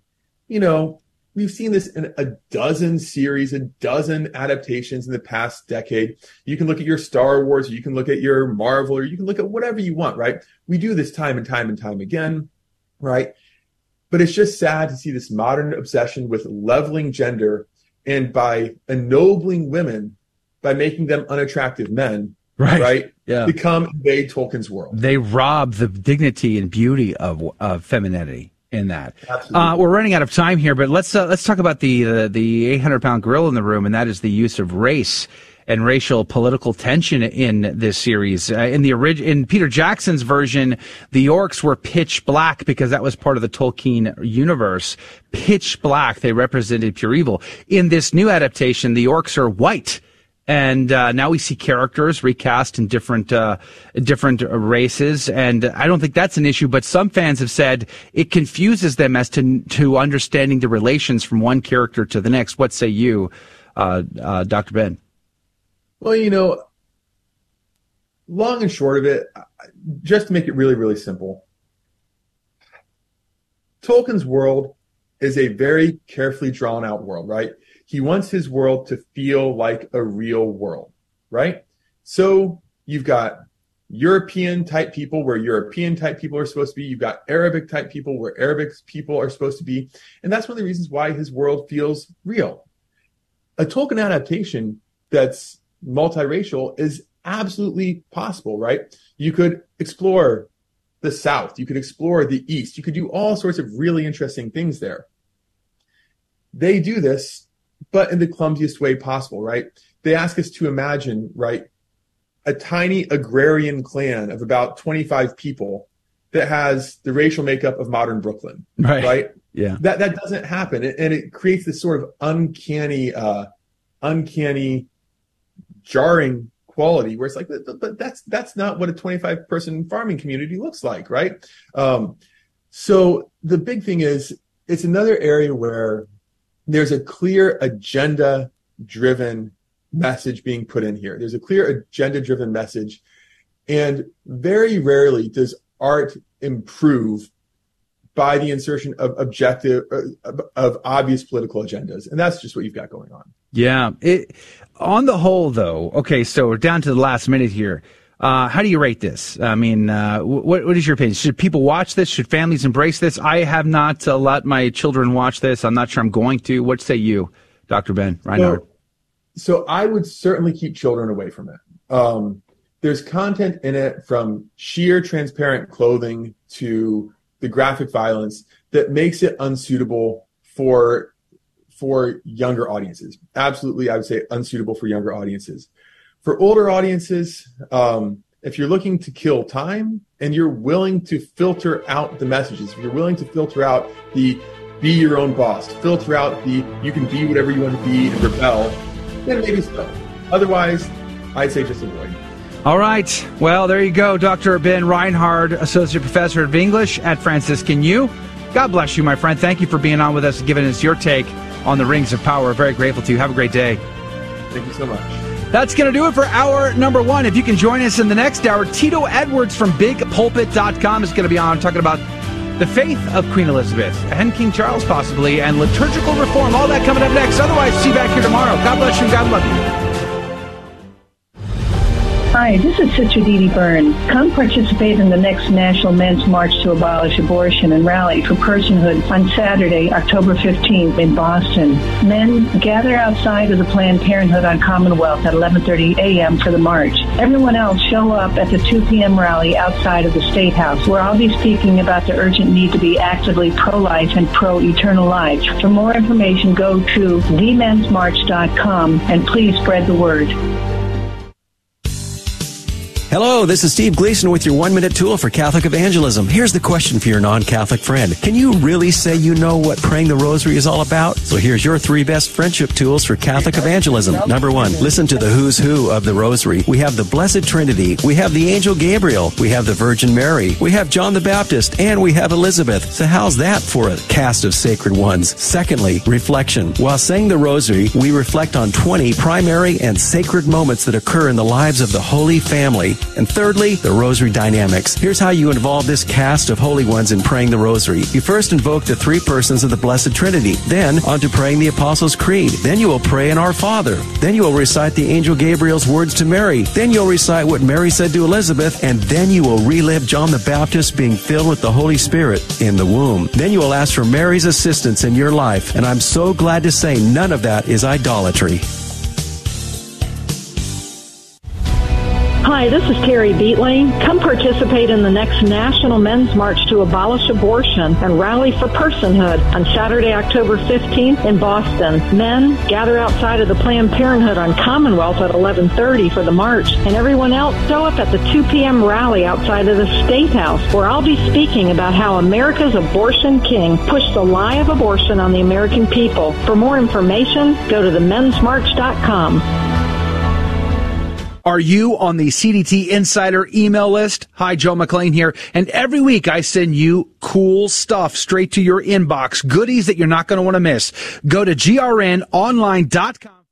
you know, we've seen this in a dozen series, a dozen adaptations in the past decade. You can look at your Star Wars, or you can look at your Marvel, or you can look at whatever you want, right? We do this time and time and time again, right? But it's just sad to see this modern obsession with leveling gender, and by ennobling women, by making them unattractive men, right? right? Yeah. Become invade Tolkien's world. They rob the dignity and beauty of, of femininity. In that, uh, we're running out of time here, but let's uh, let's talk about the uh, the eight hundred pound gorilla in the room, and that is the use of race and racial political tension in this series. Uh, in the orig- in Peter Jackson's version, the orcs were pitch black because that was part of the Tolkien universe. Pitch black, they represented pure evil. In this new adaptation, the orcs are white. And uh, now we see characters recast in different uh, different races, and I don't think that's an issue. But some fans have said it confuses them as to to understanding the relations from one character to the next. What say you, uh, uh, Doctor Ben? Well, you know, long and short of it, just to make it really, really simple, Tolkien's world is a very carefully drawn out world, right? He wants his world to feel like a real world, right? So you've got European-type people where European-type people are supposed to be. You've got Arabic-type people where Arabic people are supposed to be. And that's one of the reasons why his world feels real. A Tolkien adaptation that's multiracial is absolutely possible, right? You could explore the South. You could explore the East. You could do all sorts of really interesting things there. They do this, but in the clumsiest way possible, right? They ask us to imagine, right, a tiny agrarian clan of about twenty-five people that has the racial makeup of modern Brooklyn, right? right? Yeah. That that doesn't happen. And it creates this sort of uncanny, uh, uncanny, jarring quality where it's like, but that's, that's not what a twenty-five person farming community looks like, right? Um, so the big thing is it's another area where there's a clear agenda-driven message being put in here. There's a clear agenda-driven message. And very rarely does art improve by the insertion of objective, of, of obvious political agendas. And that's just what you've got going on. Yeah. It, on the whole, though, okay, so we're down to the last minute here. Uh, how do you rate this? I mean, uh, what, what is your opinion? Should people watch this? Should families embrace this? I have not uh, let my children watch this. I'm not sure I'm going to. What say you, Doctor Ben Reinhard? So, so I would certainly keep children away from it. Um, there's content in it from sheer transparent clothing to the graphic violence that makes it unsuitable for, for younger audiences. Absolutely, I would say unsuitable for younger audiences. For older audiences, um, if you're looking to kill time and you're willing to filter out the messages, if you're willing to filter out the be your own boss, filter out the you can be whatever you want to be and rebel, then maybe so. Otherwise, I'd say just avoid. All right. Well, there you go, Doctor Ben Reinhard, Associate Professor of English at Franciscan U. God bless you, my friend. Thank you for being on with us and giving us your take on the Rings of Power. Very grateful to you. Have a great day. Thank you so much. That's going to do it for hour number one. If you can join us in the next hour, Tito Edwards from Big Pulpit dot com is going to be on talking about the faith of Queen Elizabeth and King Charles, possibly, and liturgical reform. All that coming up next. Otherwise, see you back here tomorrow. God bless you. God love you. Hi, this is Sister Dee Dee Burns. Come participate in the next National Men's March to Abolish Abortion and Rally for Personhood on Saturday, October fifteenth in Boston. Men, gather outside of the Planned Parenthood on Commonwealth at eleven thirty a m for the march. Everyone else, show up at the two p m rally outside of the State House, where I'll be speaking about the urgent need to be actively pro-life and pro-eternal lives. For more information, go to the men's march dot com, and please spread the word. Hello, this is Steve Gleason with your one-minute tool for Catholic evangelism. Here's the question for your non-Catholic friend. Can you really say you know what praying the rosary is all about? So here's your three best friendship tools for Catholic evangelism. Number one, listen to the who's who of the rosary. We have the Blessed Trinity. We have the Angel Gabriel. We have the Virgin Mary. We have John the Baptist. And we have Elizabeth. So how's that for a cast of sacred ones? Secondly, reflection. While saying the rosary, we reflect on twenty primary and sacred moments that occur in the lives of the Holy Family. And thirdly, the rosary dynamics. Here's how you involve this cast of holy ones in praying the rosary. You first invoke the three persons of the Blessed Trinity, then onto praying the Apostles' Creed. Then you will pray in Our Father. Then you will recite the Angel Gabriel's words to Mary. Then you'll recite what Mary said to Elizabeth. And then you will relive John the Baptist being filled with the Holy Spirit in the womb. Then you will ask for Mary's assistance in your life. And I'm so glad to say none of that is idolatry. Hi, this is Terry Beatley. Come participate in the next National Men's March to Abolish Abortion and Rally for Personhood on Saturday, October fifteenth in Boston. Men, gather outside of the Planned Parenthood on Commonwealth at eleven thirty for the march. And everyone else, show up at the two p m rally outside of the State House, where I'll be speaking about how America's abortion king pushed the lie of abortion on the American people. For more information, go to the men's march dot com. Are you on the C D T Insider email list? Hi, Joe McClain here. And every week I send you cool stuff straight to your inbox, goodies that you're not going to want to miss. Go to G R N online dot com.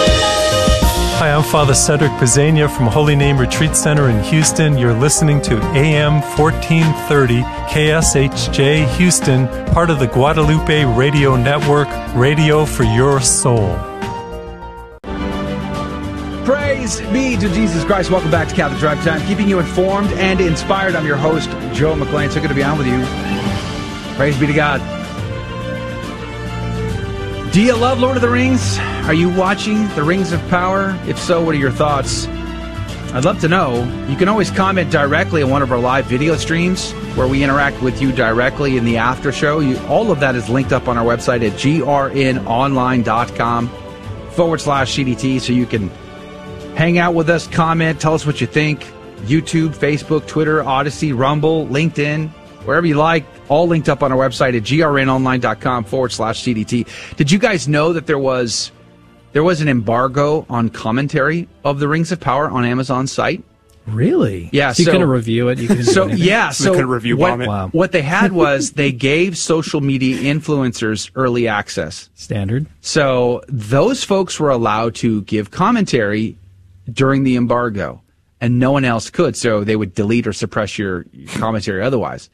Hi, I'm Father Cedric Pizania from Holy Name Retreat Center in Houston. You're listening to A M fourteen thirty K S H J Houston, part of the Guadalupe Radio Network, radio for your soul. Praise be to Jesus Christ. Welcome back to Catholic Drive Time, keeping you informed and inspired. I'm your host, Joe McClain. So good to be on with you. Praise be to God. Do you love Lord of the Rings? Are you watching The Rings of Power? If so, what are your thoughts? I'd love to know. You can always comment directly on one of our live video streams where we interact with you directly in the after show. You, all of that is linked up on our website at G R N online dot com forward slash C D T, so you can hang out with us, comment, tell us what you think. YouTube, Facebook, Twitter, Odyssey, Rumble, LinkedIn, wherever you like. All linked up on our website at G R N online dot com forward slash C D T. Did you guys know that there was there was an embargo on commentary of The Rings of Power on Amazon's site? Really? Yeah. So, so you can review it. You can so yeah. So we review what, wow. what they had was they gave social media influencers early access. Standard. So those folks were allowed to give commentary during the embargo, and no one else could. So they would delete or suppress your commentary otherwise.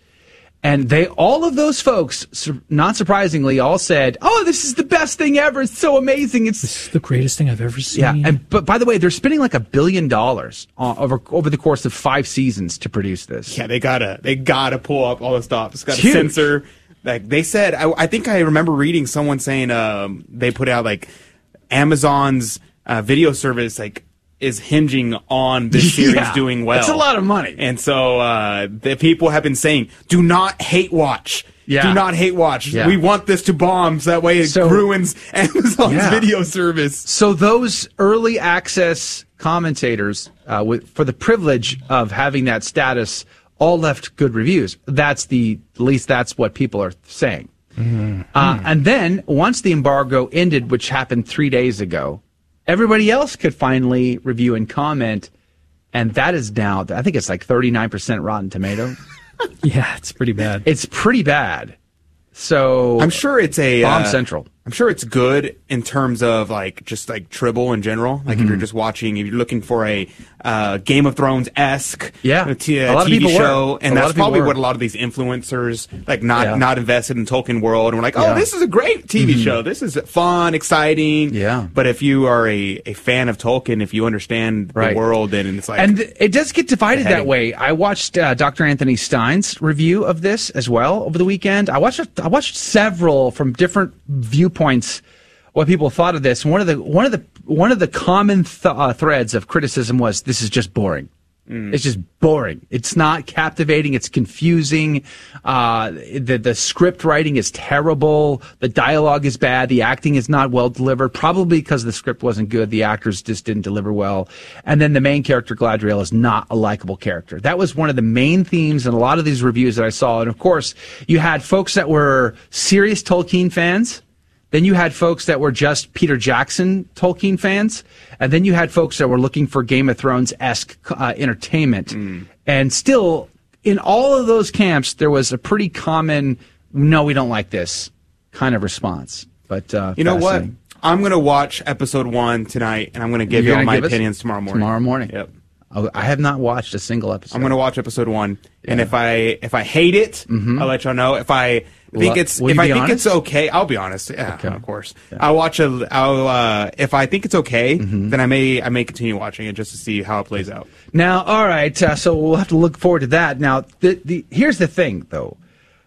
And they, all of those folks, not surprisingly, all said, "Oh, this is the best thing ever! It's so amazing! It's this is the greatest thing I've ever seen." Yeah, and but by the way, they're spending like a billion dollars uh, over over the course of five seasons to produce this. Yeah, they gotta they gotta pull up all the stops. It's gotta Huge. censor. Like they said, I, I think I remember reading someone saying um, they put out like Amazon's uh, video service like. is hinging on this series yeah, doing well. It's a lot of money. And so uh, the people have been saying, do not hate watch. Yeah. Do not hate watch. Yeah. We want this to bomb so that way it so, ruins Amazon's yeah. video service. So those early access commentators, uh, with, for the privilege of having that status, all left good reviews. That's the, at least that's what people are saying. Mm-hmm. uh, and then once the embargo ended, which happened three days ago, everybody else could finally review and comment, and that is now, I think it's like thirty-nine percent Rotten Tomato. Yeah, it's pretty bad. It's pretty bad. So I'm sure it's a bomb uh, central. I'm sure it's good in terms of like just like Tribble in general. Like mm-hmm. if you're just watching, if you're looking for a uh, Game of Thrones esque yeah. t- a lot T V of people show, were. and a that's probably were. what a lot of these influencers like not yeah. not invested in Tolkien world and were like, oh, yeah. this is a great T V mm-hmm. show. This is fun, exciting. Yeah. But if you are a, a fan of Tolkien, if you understand right. the world, then it's like and it does get divided that way. I watched uh, Doctor Anthony Stein's review of this as well over the weekend. I watched I watched several from different viewpoints. Points, what people thought of this. One of the one of the one of the common th- uh, threads of criticism was this is just boring. Mm. It's just boring. It's not captivating. It's confusing. Uh, the the script writing is terrible. The dialogue is bad. The acting is not well delivered. Probably because the script wasn't good. The actors just didn't deliver well. And then the main character Galadriel is not a likable character. That was one of the main themes in a lot of these reviews that I saw. And of course, you had folks that were serious Tolkien fans. Then you had folks that were just Peter Jackson Tolkien fans, and then you had folks that were looking for Game of Thrones-esque uh, entertainment. Mm. And still, in all of those camps, there was a pretty common, no, we don't like this kind of response. But uh, you know what? I'm going to watch episode one tonight, and I'm going to give you all my opinions tomorrow morning. Tomorrow morning. Yep. I have not watched a single episode. I'm going to watch episode one, yeah. and if I if I hate it, mm-hmm. I'll let y'all know. If I think it's if I think honest? it's okay, I'll be honest. Yeah, okay. of course. Yeah. I'll watch a. I'll uh, if I think it's okay, mm-hmm. then I may I may continue watching it just to see how it plays out. Now, all right. Uh, so we'll have to look forward to that. Now, the, the here's the thing, though,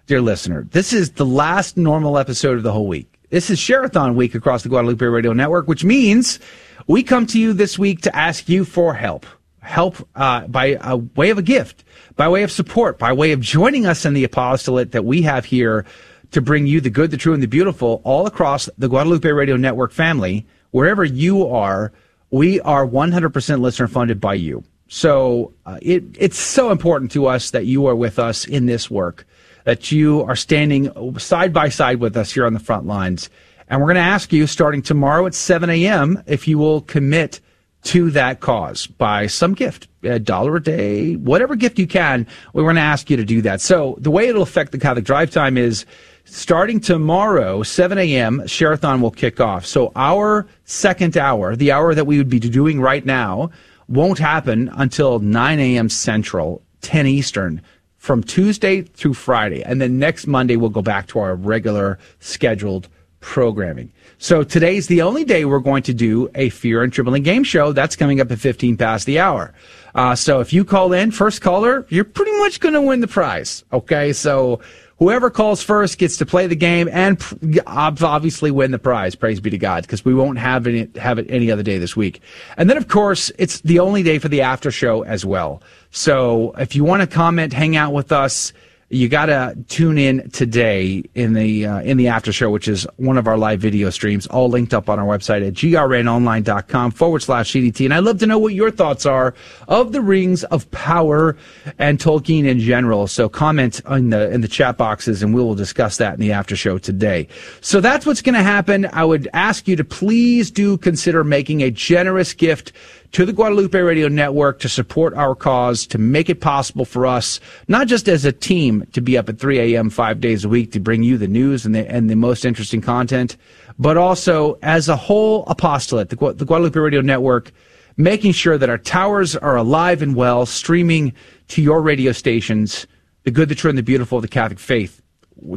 dear listener. This is the last normal episode of the whole week. This is Share-a-thon week across the Guadalupe Radio Network, which means we come to you this week to ask you for help. Help uh, by uh, way of a gift, by way of support, by way of joining us in the apostolate that we have here to bring you the good, the true, and the beautiful all across the Guadalupe Radio Network family. Wherever you are, we are one hundred percent listener funded by you. So uh, it, it's so important to us that you are with us in this work, that you are standing side by side with us here on the front lines. And we're going to ask you starting tomorrow at seven a.m. if you will commit to that cause by some gift, a dollar a day, whatever gift you can. We want to ask you to do that. So the way it'll affect the Catholic Drive Time is starting tomorrow, seven a.m., Share-a-thon will kick off. So our second hour, the hour that we would be doing right now, won't happen until nine a.m. Central, ten Eastern, from Tuesday through Friday. And then next Monday, we'll go back to our regular scheduled programming. So today's the only day we're going to do a Fear and Trembling game show. That's coming up at fifteen past the hour. Uh, so if you call in, first caller, you're pretty much going to win the prize. Okay, so whoever calls first gets to play the game and obviously win the prize. Praise be to God, because we won't have, any, have it any other day this week. And then, of course, it's the only day for the after show as well. So if you want to comment, hang out with us, you got to tune in today in the uh, in the after show, which is one of our live video streams, all linked up on our website at grnonline.com forward slash CDT. And I'd love to know what your thoughts are of the Rings of Power and Tolkien in general. So comment in the, in the chat boxes, and we will discuss that in the after show today. So that's what's going to happen. I would ask you to please do consider making a generous gift to the Guadalupe Radio Network to support our cause, to make it possible for us, not just as a team, to be up at three a.m. five days a week to bring you the news and the, and the most interesting content, but also as a whole apostolate, the, Gu- the Guadalupe Radio Network, making sure that our towers are alive and well, streaming to your radio stations the good, the true, and the beautiful of the Catholic faith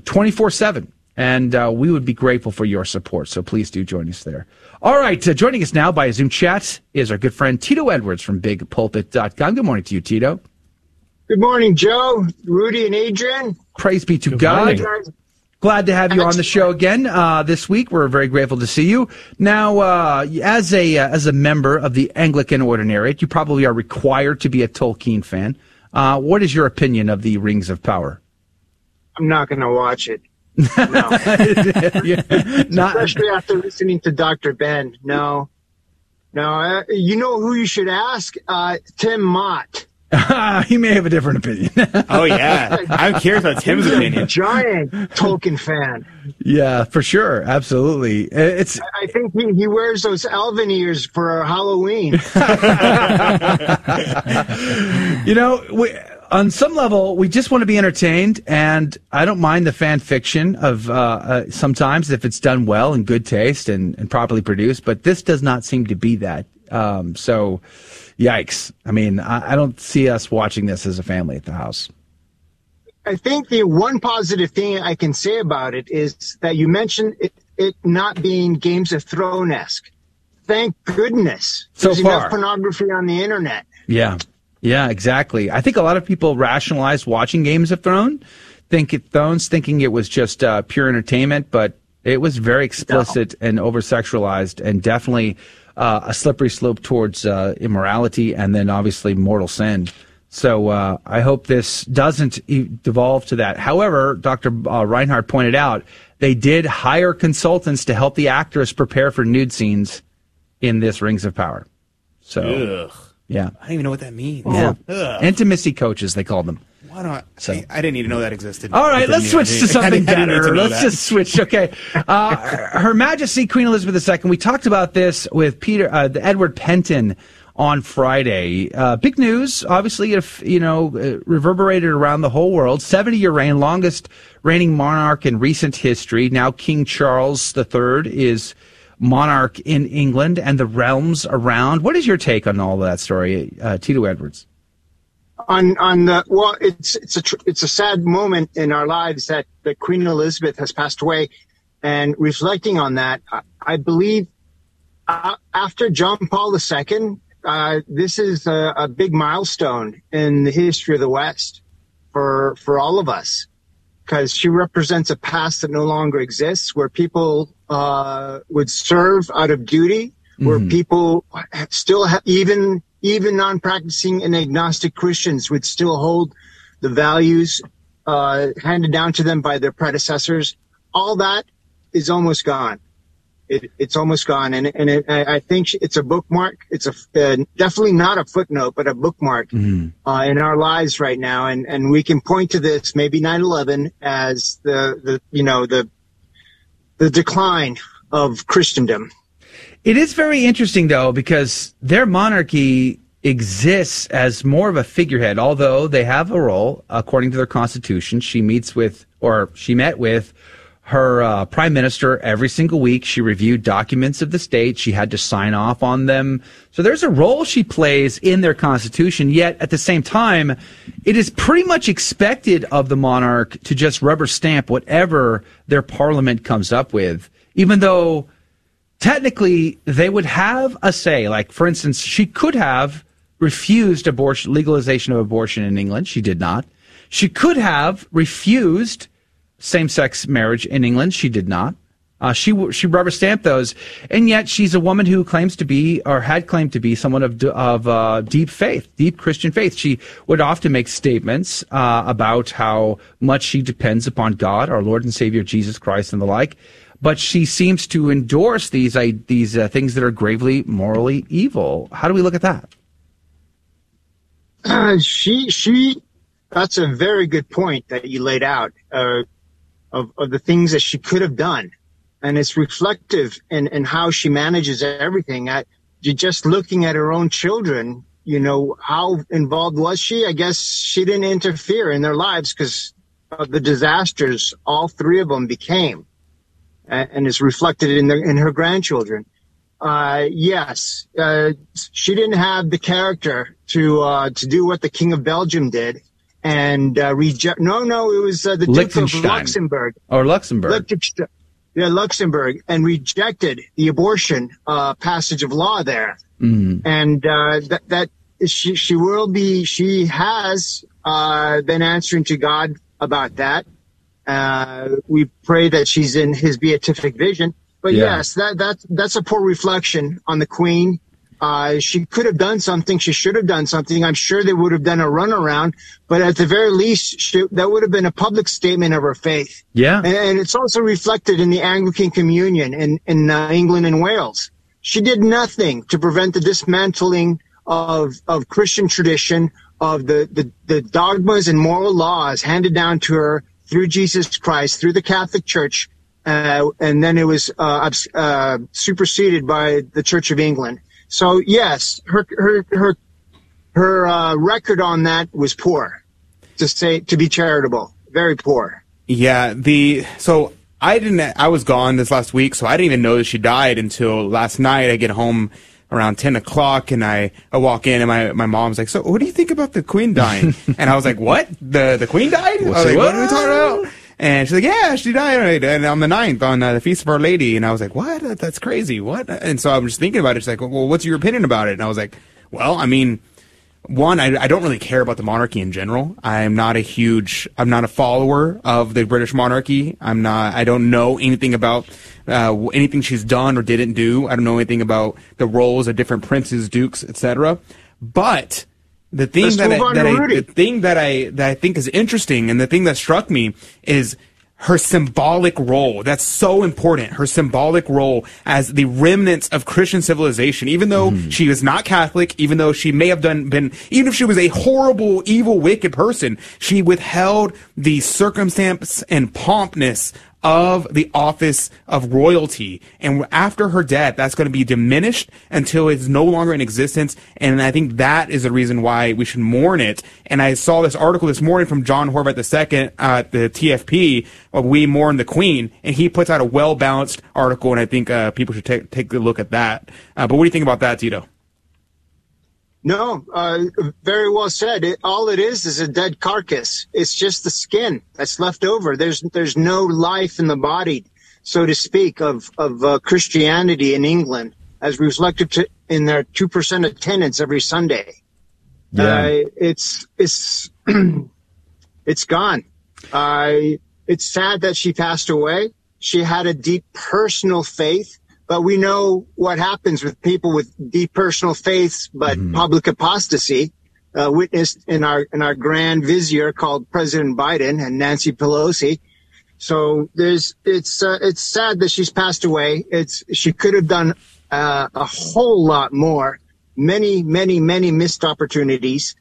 twenty-four seven. And uh, we would be grateful for your support, so please do join us there. All right, uh, joining us now by Zoom chat is our good friend Tito Edwards from Big Pulpit dot com. Good morning to you, Tito. Good morning, Joe, Rudy, and Adrian. Praise be to good God. Morning. Glad to have you on the show again uh, this week. We're very grateful to see you. Now, uh, as a uh, as a member of the Anglican Ordinariate, you probably are required to be a Tolkien fan. Uh, what is your opinion of the Rings of Power? I'm not going to watch it. No. yeah, not, especially after listening to Doctor Ben. No, no. Uh, you know who you should ask? Uh, Tim Mott. He may have a different opinion. Oh yeah, I'm curious about Tim's opinion. Giant Tolkien fan. Yeah, for sure, absolutely. It's. I think he, he wears those elven ears for Halloween. You know, we. On some level, we just want to be entertained, and I don't mind the fan fiction of uh, uh, sometimes if it's done well and good taste and, and properly produced, but this does not seem to be that. Um, so, yikes. I mean, I, I don't see us watching this as a family at the house. I think the one positive thing I can say about it is that you mentioned it, it not being Games of Thrones-esque. Thank goodness. So There's far. Enough pornography on the internet. Yeah. Yeah, exactly. I think a lot of people rationalized watching Games of Thrones, think it, Thrones thinking it was just uh, pure entertainment, but it was very explicit no. and over-sexualized and definitely uh, a slippery slope towards uh, immorality and then obviously mortal sin. So uh, I hope this doesn't e- devolve to that. However, Doctor Uh, Reinhard pointed out they did hire consultants to help the actress prepare for nude scenes in this Rings of Power. So. Ugh. Yeah, I don't even know what that means. Yeah. Intimacy coaches, they called them. Why not? So. I, I didn't even know that existed. All right, let's switch to something better. To let's that. just switch. Okay, uh, Her Majesty Queen Elizabeth the Second. We talked about this with Peter, uh, the Edward Penton, on Friday. Uh, big news, obviously. If you know, reverberated around the whole world. seventy-year reign, longest reigning monarch in recent history. Now King Charles the Third is monarch in England and the realms around. What is your take on all of that story, uh, Tito Edwards? On on the well, it's it's a tr- it's a sad moment in our lives that, that Queen Elizabeth has passed away, and reflecting on that, I, I believe uh, after John Paul the Second, uh, this is a, a big milestone in the history of the West for for all of us, because she represents a past that no longer exists, where people. Uh, would serve out of duty, where mm-hmm. people still ha- even even non-practicing and agnostic Christians would still hold the values uh, handed down to them by their predecessors. All that is almost gone. It, it's almost gone, and and it, I think it's a bookmark. It's a uh, definitely not a footnote, but a bookmark mm-hmm. uh, in our lives right now, and and we can point to this maybe nine eleven as the the you know the. The decline of Christendom. It is very interesting, though, because their monarchy exists as more of a figurehead, although they have a role, according to their constitution. She meets with, or she met with, her uh, prime minister every single week. She reviewed documents of the state. She had to sign off on them. So there's a role she plays in their constitution, yet at the same time, it is pretty much expected of the monarch to just rubber stamp whatever their parliament comes up with, even though technically they would have a say. Like, for instance, she could have refused abortion, legalization of abortion in England. She did not. She could have refused same-sex marriage in England. She did not. Uh, she she rubber-stamped those, and yet she's a woman who claims to be, or had claimed to be, someone of of uh, deep faith, deep Christian faith. She would often make statements uh, about how much she depends upon God, our Lord and Savior Jesus Christ, and the like. But she seems to endorse these uh, these uh, things that are gravely morally evil. How do we look at that? Uh, she she. That's a very good point that you laid out. Uh, Of, of the things that she could have done. And it's reflective in, in how she manages everything. I, just looking at her own children, you know, how involved was she? I guess she didn't interfere in their lives because of the disasters all three of them became. And, and it's reflected in, their, in her grandchildren. Uh, yes, uh, she didn't have the character to, uh, to do what the King of Belgium did. And uh, reject. No, no, it was uh, the Duke of Luxembourg. Or Luxembourg. Lichtenstein. Yeah, Luxembourg, and rejected the abortion uh, passage of law there. Mm. And uh, that that she she will be. She has uh, been answering to God about that. Uh, we pray that she's in His beatific vision. But yeah. yes, that that that's a poor reflection on the Queen. Uh, she could have done something. She should have done something. I'm sure they would have done a runaround, but at the very least, she, that would have been a public statement of her faith. Yeah. And, and it's also reflected in the Anglican Communion in, in uh, England and Wales. She did nothing to prevent the dismantling of, of Christian tradition, of the, the, the dogmas and moral laws handed down to her through Jesus Christ, through the Catholic Church. Uh, and then it was uh, uh, superseded by the Church of England. So yes, her her her her uh, record on that was poor, to say to be charitable, very poor. Yeah, the so I didn't. I was gone this last week, so I didn't even know that she died until last night. I get home around ten o'clock, and I, I walk in, and my my mom's like, "So what do you think about the Queen dying?" And I was like, "What? The the Queen died?" We'll I was like, what? "What are we talking about?" And she's like, "Yeah, she died on the ninth on uh, the Feast of Our Lady." And I was like, "What? That's crazy. What?" And so I'm just thinking about it. She's like, "Well, what's your opinion about it?" And I was like, "Well, I mean, one, I, I don't really care about the monarchy in general. I'm not a huge, I'm not a follower of the British monarchy. I'm not, I don't know anything about uh, anything she's done or didn't do. I don't know anything about the roles of different princes, dukes, et cetera. But The thing Let's that, I, that I, the thing that I that I think is interesting, and the thing that struck me, is her symbolic role. That's so important. Her symbolic role as the remnants of Christian civilization. Even though mm. she was not Catholic, even though she may have done been, even if she was a horrible, evil, wicked person, she withheld the circumstance and pompness of the office of royalty. And after her death, that's going to be diminished until it's no longer in existence. And I think that is the reason why we should mourn it. And I saw this article this morning from John Horvath the second at the T F P, of We Mourn the Queen, and he puts out a well-balanced article, and I think uh, people should take, take a look at that. Uh, but what do you think about that, Tito? No, uh, very well said. It, all it is is a dead carcass. It's just the skin that's left over. There's there's no life in the body, so to speak, of of uh, Christianity in England, as reflected to, in their two percent attendance every Sunday. Yeah, uh, it's it's it's gone. Uh, it's sad that she passed away. She had a deep personal faith. But we know what happens with people with deep personal faiths, but mm. public apostasy, uh, witnessed in our in our grand vizier called President Biden and Nancy Pelosi. So there's it's uh, it's sad that she's passed away. It's she could have done uh, a whole lot more, many many many missed opportunities.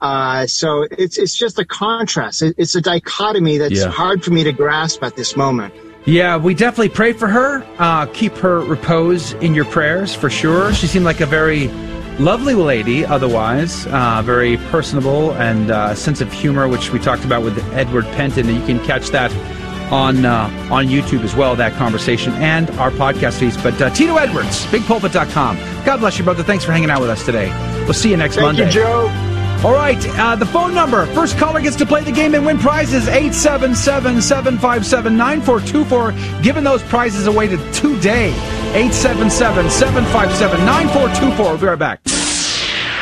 Uh, so it's it's just a contrast. It's a dichotomy that's yeah. hard for me to grasp at this moment. Yeah, we definitely pray for her. Uh, keep her repose in your prayers, for sure. She seemed like a very lovely lady otherwise, uh, very personable, and uh, sense of humor, which we talked about with Edward Penton. You can catch that on uh, on YouTube as well, that conversation, and our podcast feeds. But uh, Tito Edwards, Big Pulpit dot com. God bless you, brother. Thanks for hanging out with us today. We'll see you next Thank Monday. Thank you, Joe. All right, uh, the phone number. First caller gets to play the game and win prizes, eight seven seven, seven five seven, nine four two four. Giving those prizes away to today, eight seven seven, seven five seven, nine four two four. We'll be right back.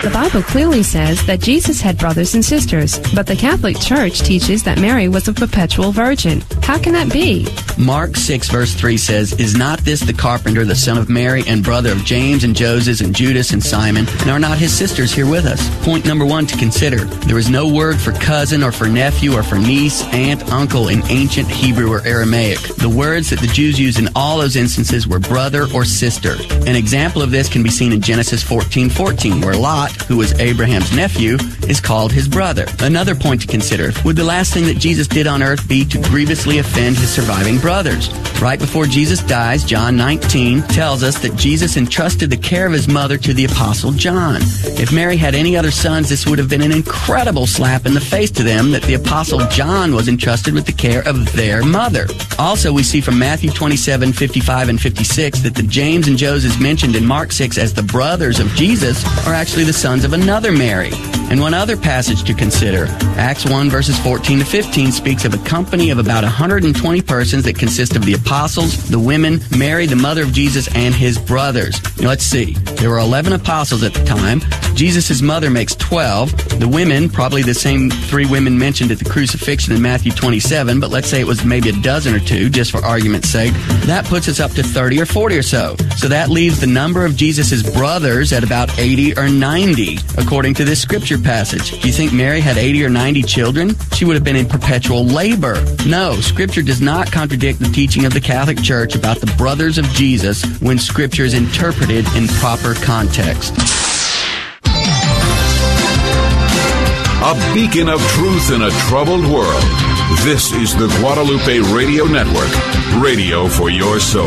The Bible clearly says that Jesus had brothers and sisters, but the Catholic Church teaches that Mary was a perpetual virgin. How can that be? Mark six verse three says, "Is not this the carpenter, the son of Mary, and brother of James and Joses and Judas and Simon? And are not his sisters here with us?" Point number one to consider. There is no word for cousin or for nephew or for niece, aunt, uncle in ancient Hebrew or Aramaic. The words that the Jews used in all those instances were brother or sister. An example of this can be seen in Genesis fourteen fourteen, where Lot, who was Abraham's nephew, is called his brother. Another point to consider. Would the last thing that Jesus did on earth be to grievously offend his surviving brothers? Right before Jesus dies, John nineteen tells us that Jesus entrusted the care of his mother to the Apostle John. If Mary had any other sons, this would have been an incredible slap in the face to them that the Apostle John was entrusted with the care of their mother. Also, we see from Matthew twenty-seven, fifty-five, and fifty-six that the James and Joses mentioned in Mark six as the brothers of Jesus are actually the sons of another Mary. And one other passage to consider, Acts one verses fourteen to fifteen speaks of a company of about one hundred twenty persons that consist of the apostles, the women, Mary, the mother of Jesus, and his brothers. Now let's see. There were eleven apostles at the time. Jesus' mother makes twelve. The women, probably the same three women mentioned at the crucifixion in Matthew twenty-seven, but let's say it was maybe a dozen or two, just for argument's sake. That puts us up to thirty or forty or so. So that leaves the number of Jesus' brothers at about eighty or ninety. According to this scripture passage, do you think Mary had eighty or ninety children? She would have been in perpetual labor. No, scripture does not contradict the teaching of the Catholic Church about the brothers of Jesus when scripture is interpreted in proper context. A beacon of truth in a troubled world. This is the Guadalupe Radio Network, radio for your soul.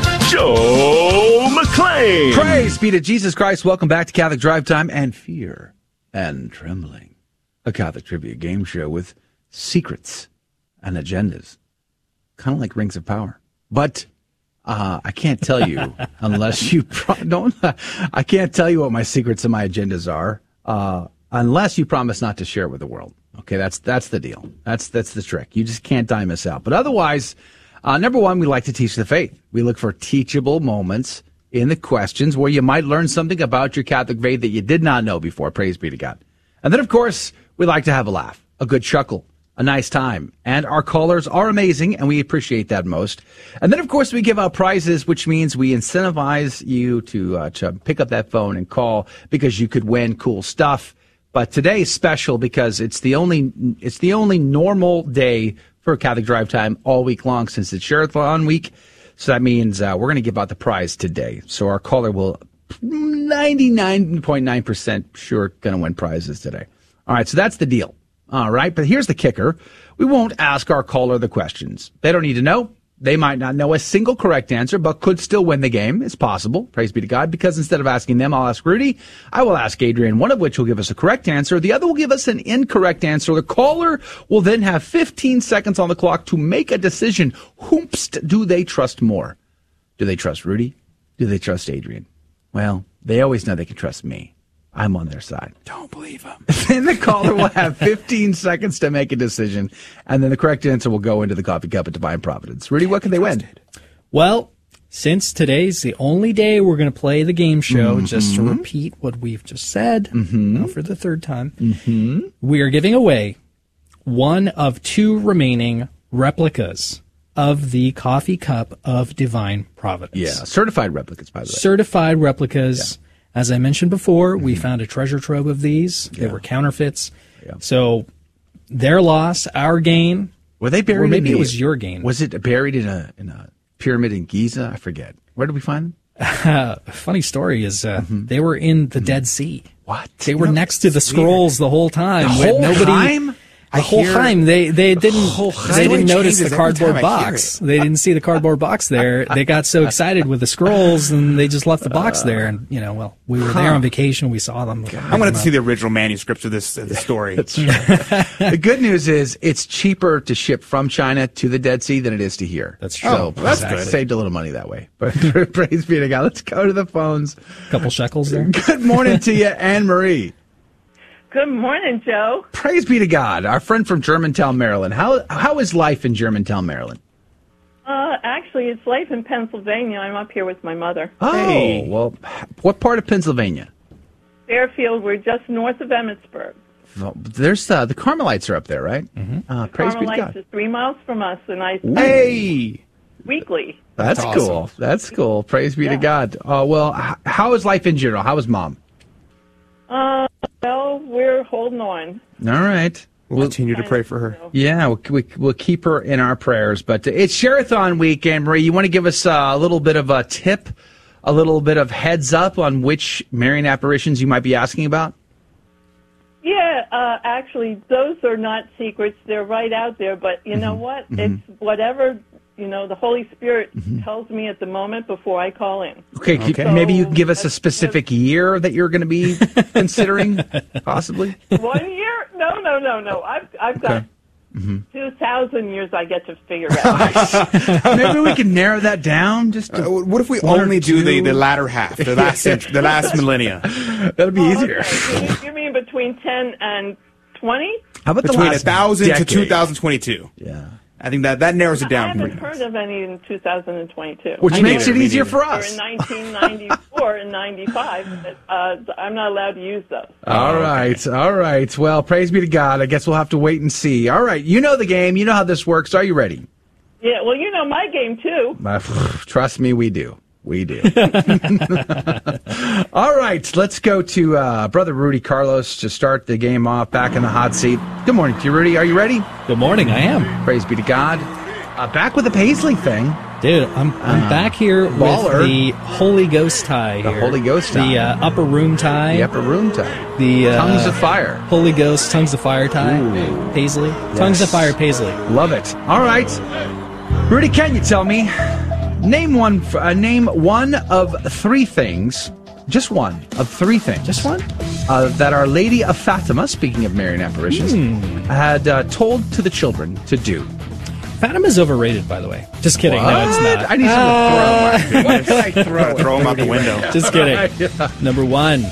Joe McClain. Praise be to Jesus Christ. Welcome back to Catholic Drive Time and Fear and Trembling, a Catholic trivia game show with secrets and agendas, kind of like Rings of Power. But uh, I can't tell you unless you pro- don't. I can't tell you what my secrets and my agendas are uh, unless you promise not to share it with the world. Okay, that's that's the deal. That's that's the trick. You just can't dime us out. But otherwise. Uh, number one, we like to teach the faith. We look for teachable moments in the questions where you might learn something about your Catholic faith that you did not know before. Praise be to God. And then, of course, we like to have a laugh, a good chuckle, a nice time. And our callers are amazing, and we appreciate that most. And then, of course, we give out prizes, which means we incentivize you to, uh, to pick up that phone and call because you could win cool stuff. But today's special because it's the only it's the only normal day for Catholic Drive Time all week long since it's Share-a-thon week. So that means uh, we're going to give out the prize today. So our caller will ninety-nine point nine percent sure going to win prizes today. All right, so that's the deal. All right, but here's the kicker. We won't ask our caller the questions. They don't need to know. They might not know a single correct answer, but could still win the game. It's possible. Praise be to God. Because instead of asking them, I'll ask Rudy. I will ask Adrian, one of which will give us a correct answer. The other will give us an incorrect answer. The caller will then have fifteen seconds on the clock to make a decision. Whomst do they trust more? Do they trust Rudy? Do they trust Adrian? Well, they always know they can trust me. I'm on their side. Don't believe them. Then the caller will have fifteen seconds to make a decision, and then the correct answer will go into the coffee cup at Divine Providence. Rudy, what can they win? Well, since today's the only day we're going to play the game show, mm-hmm. just to repeat what we've just said mm-hmm. now for the third time, mm-hmm. we are giving away one of two remaining replicas of the coffee cup of divine providence. Yeah, certified replicas, by the way. Certified replicas. Yeah. As I mentioned before, mm-hmm. we found a treasure trove of these. Yeah. They were counterfeits. Yeah. So their loss, our gain. Were they buried? Or maybe in the, it was your gain. Was it buried in a in a pyramid in Giza? I forget. Where did we find them? Uh, funny story is uh, mm-hmm. they were in the mm-hmm. Dead Sea. What? They were no, next to the scrolls weird. the whole time. The whole nobody, time? The whole time they they didn't the they didn't notice the cardboard box. They didn't see the cardboard box there. They got so excited with the scrolls and they just left the box uh, there. And you know, well, we were huh. there on vacation. We saw them. God, I wanted to see the original manuscripts of this uh, the story. That's true. The good news is it's cheaper to ship from China to the Dead Sea than it is to here. That's true. So, oh, that's exactly. good. Saved a little money that way. But praise be to God. Let's go to the phones. A couple shekels there. Good morning to you, Anne Marie. Good morning, Joe. Praise be to God. Our friend from Germantown, Maryland. How How is life in Germantown, Maryland? Uh, actually, it's life in Pennsylvania. I'm up here with my mother. Oh, hey. Well, what part of Pennsylvania? Fairfield. We're just north of Emmitsburg. Well, there's uh, the Carmelites are up there, right? Mm-hmm. uh, the praise Carmelites be to God. Is three miles from us, and I hey weekly. That's, That's awesome. cool. That's cool. Praise be yeah. to God. Uh, well, h- how is life in general? How is Mom? Uh, well, we're holding on. All right. We'll, we'll continue to pray for her. Yeah, we'll, we, we'll keep her in our prayers. But it's Share-a-thon week, Anne-Marie. You want to give us a little bit of a tip, a little bit of heads up on which Marian apparitions you might be asking about? Yeah, uh, actually, those are not secrets. They're right out there. But you mm-hmm. know what? Mm-hmm. It's whatever... You know, the Holy Spirit mm-hmm. tells me at the moment before I call in. Okay, okay. So, maybe you can give us a specific year that you're going to be considering, possibly? One year? No, no, no, no. I've, I've okay. got mm-hmm. two thousand years I get to figure out. Maybe we can narrow that down. Just uh, what if we only do the, the latter half, the last, century, the last millennia? That'll be oh, easier. Okay. You mean between ten and twenty? How about between the last one thousand decade? To two thousand twenty-two? Yeah. I think that, that narrows it down. I haven't heard nice. of any in two thousand twenty-two. Which I makes it easier for us. Or in nineteen ninety-four and ninety-five, but, uh, I'm not allowed to use those. All right, all right. Well, praise be to God. I guess we'll have to wait and see. All right, you know the game. You know how this works. Are you ready? Yeah, well, you know my game, too. Uh, trust me, we do. We do. All right, let's go to uh, Brother Rudy Carlos to start the game off back in the hot seat. Good morning to you, Rudy. Are you ready? Good morning, I am. Praise be to God. Uh, back with the paisley thing. Dude, I'm, I'm uh, back here baller. with the Holy Ghost tie here. The Holy Ghost tie. The uh, upper room tie. The upper room tie. The uh, Tongues of Fire. Holy Ghost, Tongues of Fire tie. Ooh. Paisley. Yes. Tongues of Fire paisley. Love it. All right. Rudy, can you tell me? Name one. Uh, name one of three things. Just one of three things. Just one. Uh, that Our Lady of Fatima, speaking of Marian apparitions, mm. had uh, told to the children to do. Fatima's overrated, by the way. Just kidding. What? No, it's not. I need someone uh, to throw him out. throw, throw him out the window. Just kidding. Yeah. Number one.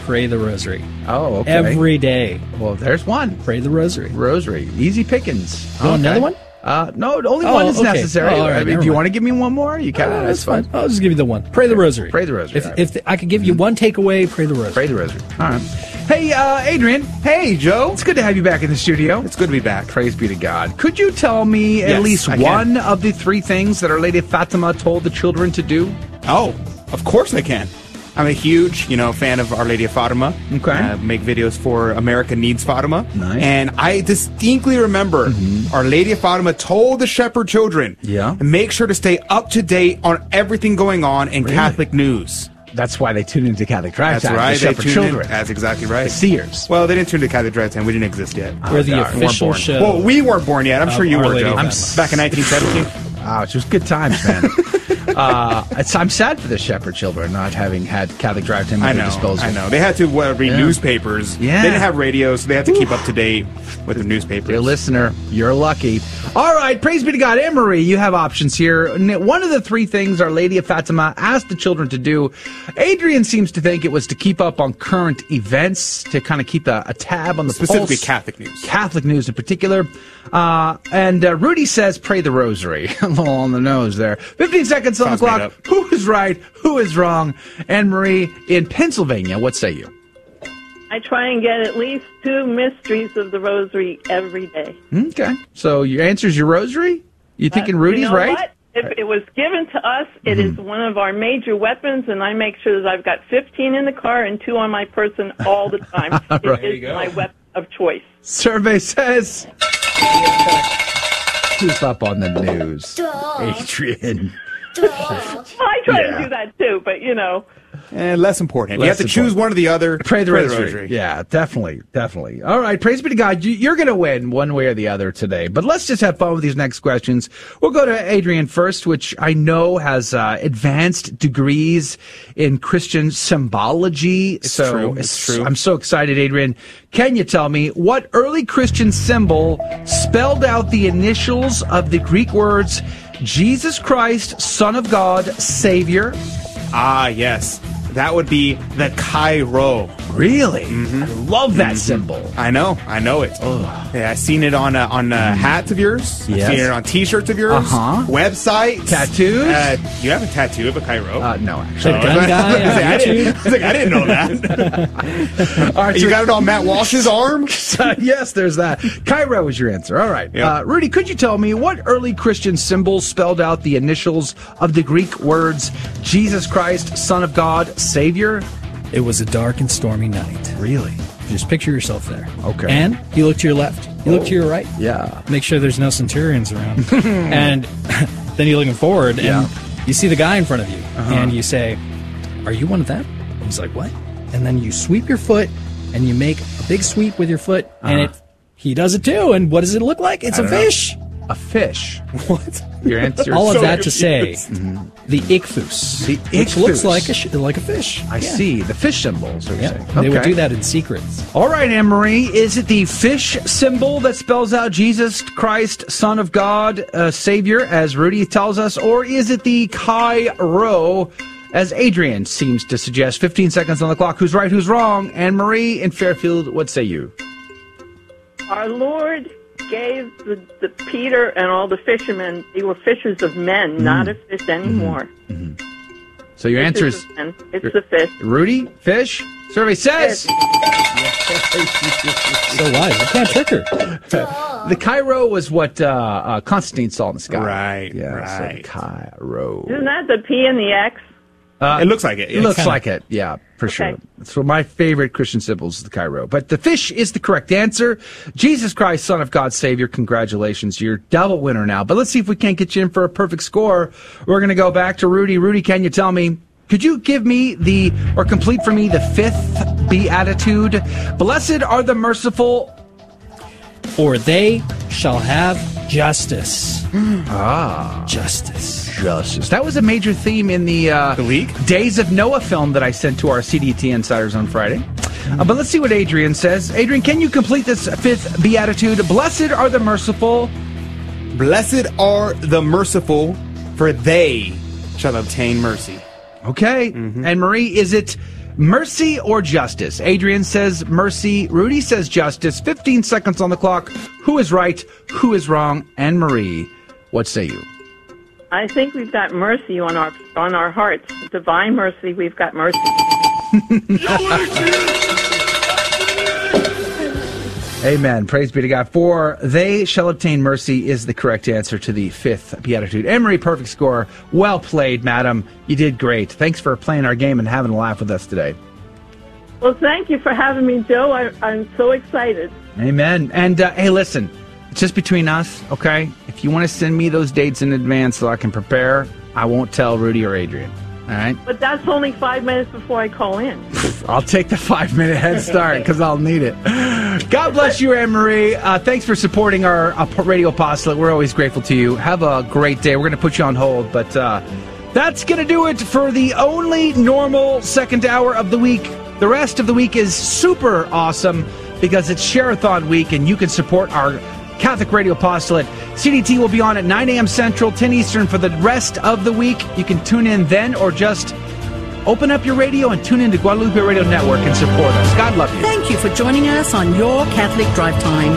Pray the rosary. Oh, okay. Every day. Well, there's one. Pray the rosary. Rosary. Easy pickings. Oh, okay. Another one. Uh, no, only oh, one is okay. necessary. Oh, all right, I mean, do you want to give me one more? You can. Oh, that's fine. I'll just give you the one. Pray the rosary. Pray the rosary. If, right. if the, I could give you one takeaway, pray the rosary. Pray the rosary. All right. Hey, uh, Adrian. Hey, Joe. It's good to have you back in the studio. It's good to be back. Praise be to God. Could you tell me yes, at least I one can. of the three things that Our Lady Fatima told the children to do? Oh, of course I can. I'm a huge, you know, fan of Our Lady of Fatima. Okay. I uh, make videos for America Needs Fatima. Nice. And I distinctly remember mm-hmm. Our Lady of Fatima told the shepherd children, yeah, make sure to stay up to date on everything going on in really? Catholic news. That's why they tuned into Catholic Drive Time. That's right. The they children. In, that's exactly right. The seers. Well, they didn't tune into Catholic Drive Time. We didn't exist yet. Oh, we're the God. official we show. Well, we weren't born yet. I'm sure you were, Joe. I'm back in nineteen seventeen. Wow, it was good times, man. Uh, it's, I'm sad for the shepherd children not having had Catholic Drive Time at their disposal. I know. They had to uh, read yeah. newspapers. Yeah. They didn't have radio, so they had to Ooh. keep up to date with the newspapers. Dear listener, you're lucky. All right. Praise be to God. Anne-Marie, you have options here. One of the three things Our Lady of Fatima asked the children to do. Adrian seems to think it was to keep up on current events, to kind of keep a, a tab on the Specifically pulse. Catholic news. Catholic news in particular. Uh, and uh, Rudy says, pray the rosary. A little on the nose there. fifteen seconds Sounds on the clock. Who is right? Who is wrong? Anne-Marie in Pennsylvania, what say you? I try and get at least two mysteries of the rosary every day. Okay. So your answer is your rosary? You're thinking uh, Rudy's, you know, right? What? If it was given to us, it mm-hmm. is one of our major weapons, and I make sure that I've got fifteen in the car and two on my person all the time. It right. is my weapon of choice. Survey says... Who's up on the news? Duh. Adrian. Duh. Well, I try yeah. to do that, too, but, you know... And less important. Less you have to important. choose one or the other. Pray the, Pray the rosary. Yeah, definitely, definitely. All right, praise be to God. You, you're going to win one way or the other today. But let's just have fun with these next questions. We'll go to Adrian first, which I know has uh, advanced degrees in Christian symbology. It's so true. It's true. I'm so excited, Adrian. Can you tell me what early Christian symbol spelled out the initials of the Greek words Jesus Christ, Son of God, Savior? Ah, yes. That would be the Cairo. Really? Mm-hmm. I love that mm-hmm. symbol. I know. I know it. Ugh. Yeah, I've seen it on uh, on uh, hats of yours. Yes. I've seen it on T-shirts of yours. Uh-huh. Websites. Tattoos. Uh, you have a tattoo of a Cairo. Uh, no, actually. Oh, gun guy I, was like, I, was like, I didn't know that. All right, you got it on Matt Walsh's arm? Yes, there's that. Cairo is your answer. All right. Yep. Uh, Rudy, could you tell me what early Christian symbol spelled out the initials of the Greek words Jesus Christ, Son of God, Savior? It was a dark and stormy night. Really? Just picture yourself there. Okay. And you look to your left. You oh, look to your right. Yeah. Make sure there's no centurions around. And then you're looking forward, yeah. and you see the guy in front of you. Uh-huh. And you say, are you one of them? And he's like, what? And then you sweep your foot, and you make a big sweep with your foot, uh-huh. and it he does it too. And what does it look like? It's I a fish. Know. A fish. What? Your answer. All so of that confused. to say, mm-hmm. the ichthus, the ichthus, which looks like a sh like a fish. I yeah. see the fish symbols. Are yeah. okay. They would do that in secrets. All right, Anne Marie, is it the fish symbol that spells out Jesus Christ, Son of God, uh, Savior, as Rudy tells us, or is it the Cairo, as Adrian seems to suggest? Fifteen seconds on the clock. Who's right? Who's wrong? Anne Marie in Fairfield. What say you? Our Lord gave the, the Peter and all the fishermen, they were fishers of men, mm. not a fish anymore. Mm-hmm. Mm-hmm. So your answer is... It's the fish. Rudy, fish? Survey says... So wise. You can't trick her. The Cairo was what uh, uh, Constantine saw in the sky. Right, yeah, right. So the Cairo. Isn't that the P and the X? Uh, it looks like it. It looks kinda. like it, yeah, for okay. sure. It's one of my favorite Christian symbols is the Cairo. But the fish is the correct answer. Jesus Christ, Son of God, Savior, congratulations. You're double winner now. But let's see if we can't get you in for a perfect score. We're going to go back to Rudy. Rudy, can you tell me, could you give me the, or complete for me, the fifth beatitude? Blessed are the merciful, for they shall have justice. Ah. Justice. Justice. That was a major theme in the, uh, the league? Days of Noah film that I sent to our C D T Insiders on Friday. Mm-hmm. uh, but let's see what Adrian says. Adrian, can you complete this fifth beatitude? Blessed are the merciful. Blessed are the merciful, for they shall obtain mercy. Okay. Mm-hmm. And Marie, is it mercy or justice? Adrian says mercy. Rudy says justice. fifteen seconds on the clock. Who is right? Who is wrong? Anne-Marie, what say you? I think we've got mercy on our on our hearts. Divine mercy, we've got mercy. Amen. Praise be to God. For they shall obtain mercy is the correct answer to the fifth beatitude. Anne-Marie, perfect score. Well played, madam. You did great. Thanks for playing our game and having a laugh with us today. Well, thank you for having me, Joe. I, I'm so excited. Amen. And, uh, hey, listen, it's just between us, okay? If you want to send me those dates in advance so I can prepare, I won't tell Rudy or Adrian. All right. But that's only five minutes before I call in. I'll take the five-minute head start because I'll need it. God bless you, Anne-Marie. Uh, thanks for supporting our uh, radio apostolate. We're always grateful to you. Have a great day. We're going to put you on hold, but uh, that's going to do it for the only normal second hour of the week. The rest of the week is super awesome because it's Share-a-thon week, and you can support our Catholic Radio Apostolate. C D T will be on at nine A M Central, ten Eastern for the rest of the week. You can tune in then or just open up your radio and tune into Guadalupe Radio Network and support us. God love you. Thank you for joining us on Your Catholic Drive Time,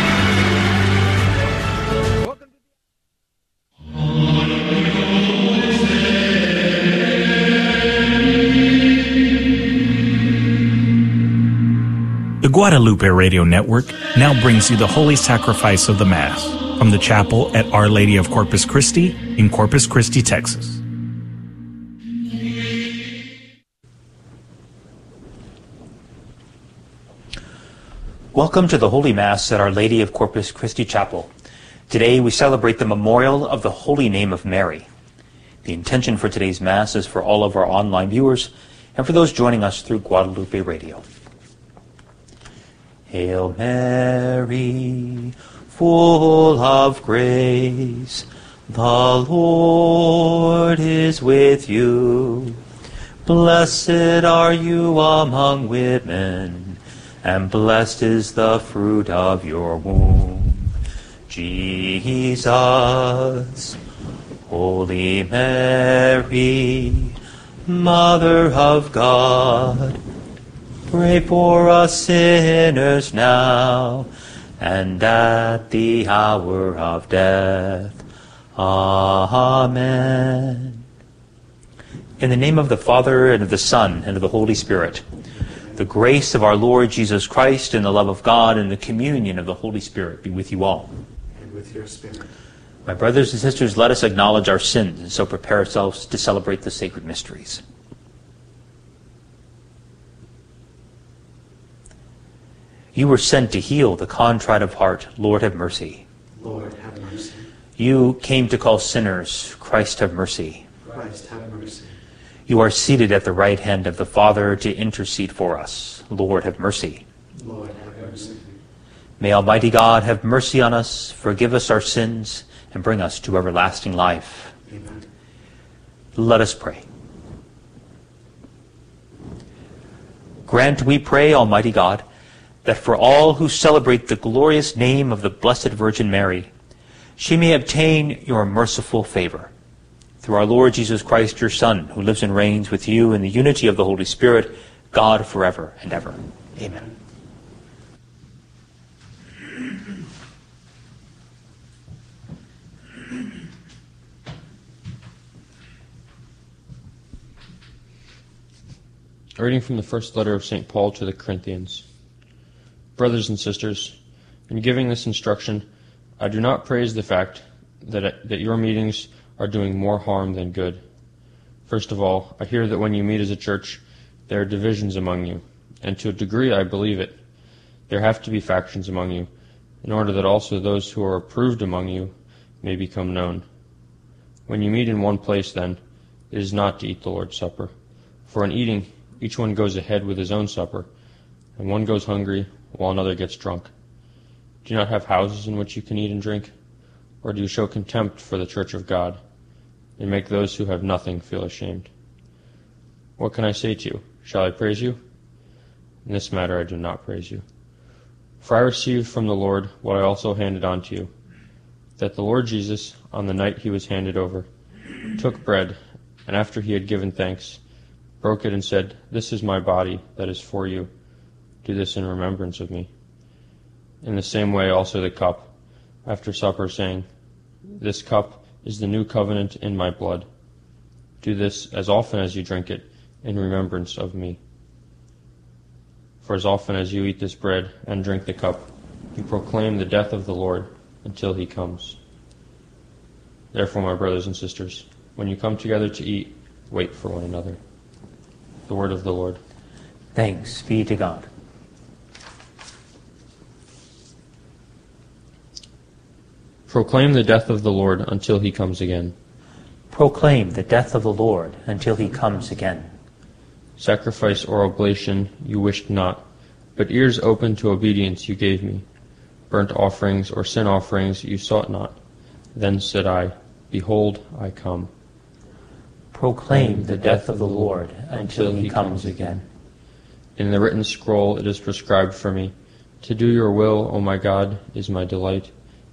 The Guadalupe Radio Network now brings you the Holy Sacrifice of the Mass from the chapel at Our Lady of Corpus Christi in Corpus Christi, Texas. Welcome to the Holy Mass at Our Lady of Corpus Christi Chapel. Today we celebrate the memorial of the Holy Name of Mary. The intention for today's Mass is for all of our online viewers and for those joining us through Guadalupe Radio. Hail Mary, full of grace, the Lord is with you. Blessed are you among women, and blessed is the fruit of your womb, Jesus. Holy Mary, Mother of God, pray for us sinners now, and at the hour of death. Amen. In the name of the Father, and of the Son, and of the Holy Spirit, the grace of our Lord Jesus Christ, and the love of God, and the communion of the Holy Spirit be with you all. And with your spirit. My brothers and sisters, let us acknowledge our sins, and so prepare ourselves to celebrate the sacred mysteries. You were sent to heal the contrite of heart. Lord, have mercy. Lord, have mercy. You came to call sinners. Christ, have mercy. Christ, have mercy. You are seated at the right hand of the Father to intercede for us. Lord, have mercy. Lord, have mercy. May Almighty God have mercy on us, forgive us our sins, and bring us to everlasting life. Amen. Let us pray. Grant, we pray, Almighty God, that for all who celebrate the glorious name of the Blessed Virgin Mary, she may obtain your merciful favor. Through our Lord Jesus Christ, your Son, who lives and reigns with you in the unity of the Holy Spirit, God forever and ever. Amen. A reading from the first letter of Saint Paul to the Corinthians. Brothers and sisters, in giving this instruction, I do not praise the fact that, that your meetings are doing more harm than good. First of all, I hear that when you meet as a church, there are divisions among you, and to a degree I believe it. There have to be factions among you, in order that also those who are approved among you may become known. When you meet in one place, then, it is not to eat the Lord's Supper. For in eating, each one goes ahead with his own supper, and one goes hungry, while another gets drunk. Do you not have houses in which you can eat and drink? Or do you show contempt for the church of God, and make those who have nothing feel ashamed? What can I say to you? Shall I praise you? In this matter I do not praise you. For I received from the Lord what I also handed on to you, that the Lord Jesus, on the night he was handed over, took bread, and after he had given thanks, broke it and said, "This is my body that is for you. Do this in remembrance of me." In the same way also the cup, after supper, saying, "This cup is the new covenant in my blood. Do this as often as you drink it in remembrance of me." For as often as you eat this bread and drink the cup, you proclaim the death of the Lord until he comes. Therefore, my brothers and sisters, when you come together to eat, wait for one another. The word of the Lord. Thanks be to God. Proclaim the death of the Lord until he comes again. Proclaim the death of the Lord until he comes again. Sacrifice or oblation you wished not, but ears open to obedience you gave me. Burnt offerings or sin offerings you sought not. Then said I, "Behold, I come." Proclaim the death of the Lord until he comes again. In the written scroll it is prescribed for me To do your will, O my God, is my delight,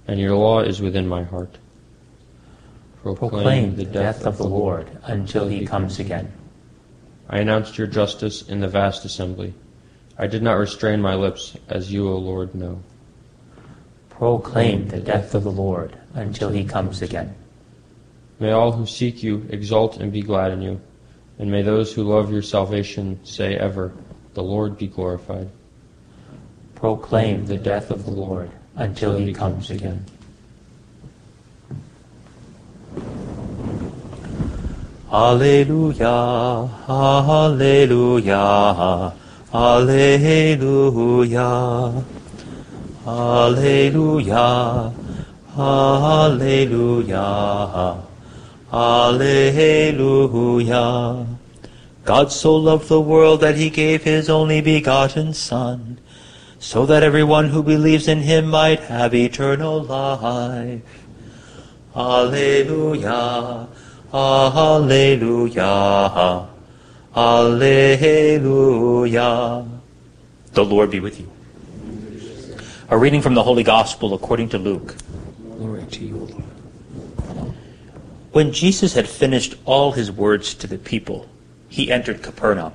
and your law is within my heart. Proclaim, Proclaim the death, death of the Lord until he comes again. I announced your justice in the vast assembly. I did not restrain my lips, as you, O Lord, know. Proclaim the death of the Lord until he comes again. May all who seek you exult and be glad in you, and may those who love your salvation say ever, the Lord be glorified. Proclaim the death of the Lord until he comes again. Alleluia, alleluia, alleluia, alleluia, alleluia, alleluia. God so loved the world that he gave his only begotten Son, so that everyone who believes in him might have eternal life. Alleluia, alleluia, alleluia. The Lord be with you. A reading from the Holy Gospel according to Luke. Glory to you, O Lord. When Jesus had finished all his words to the people, he entered Capernaum.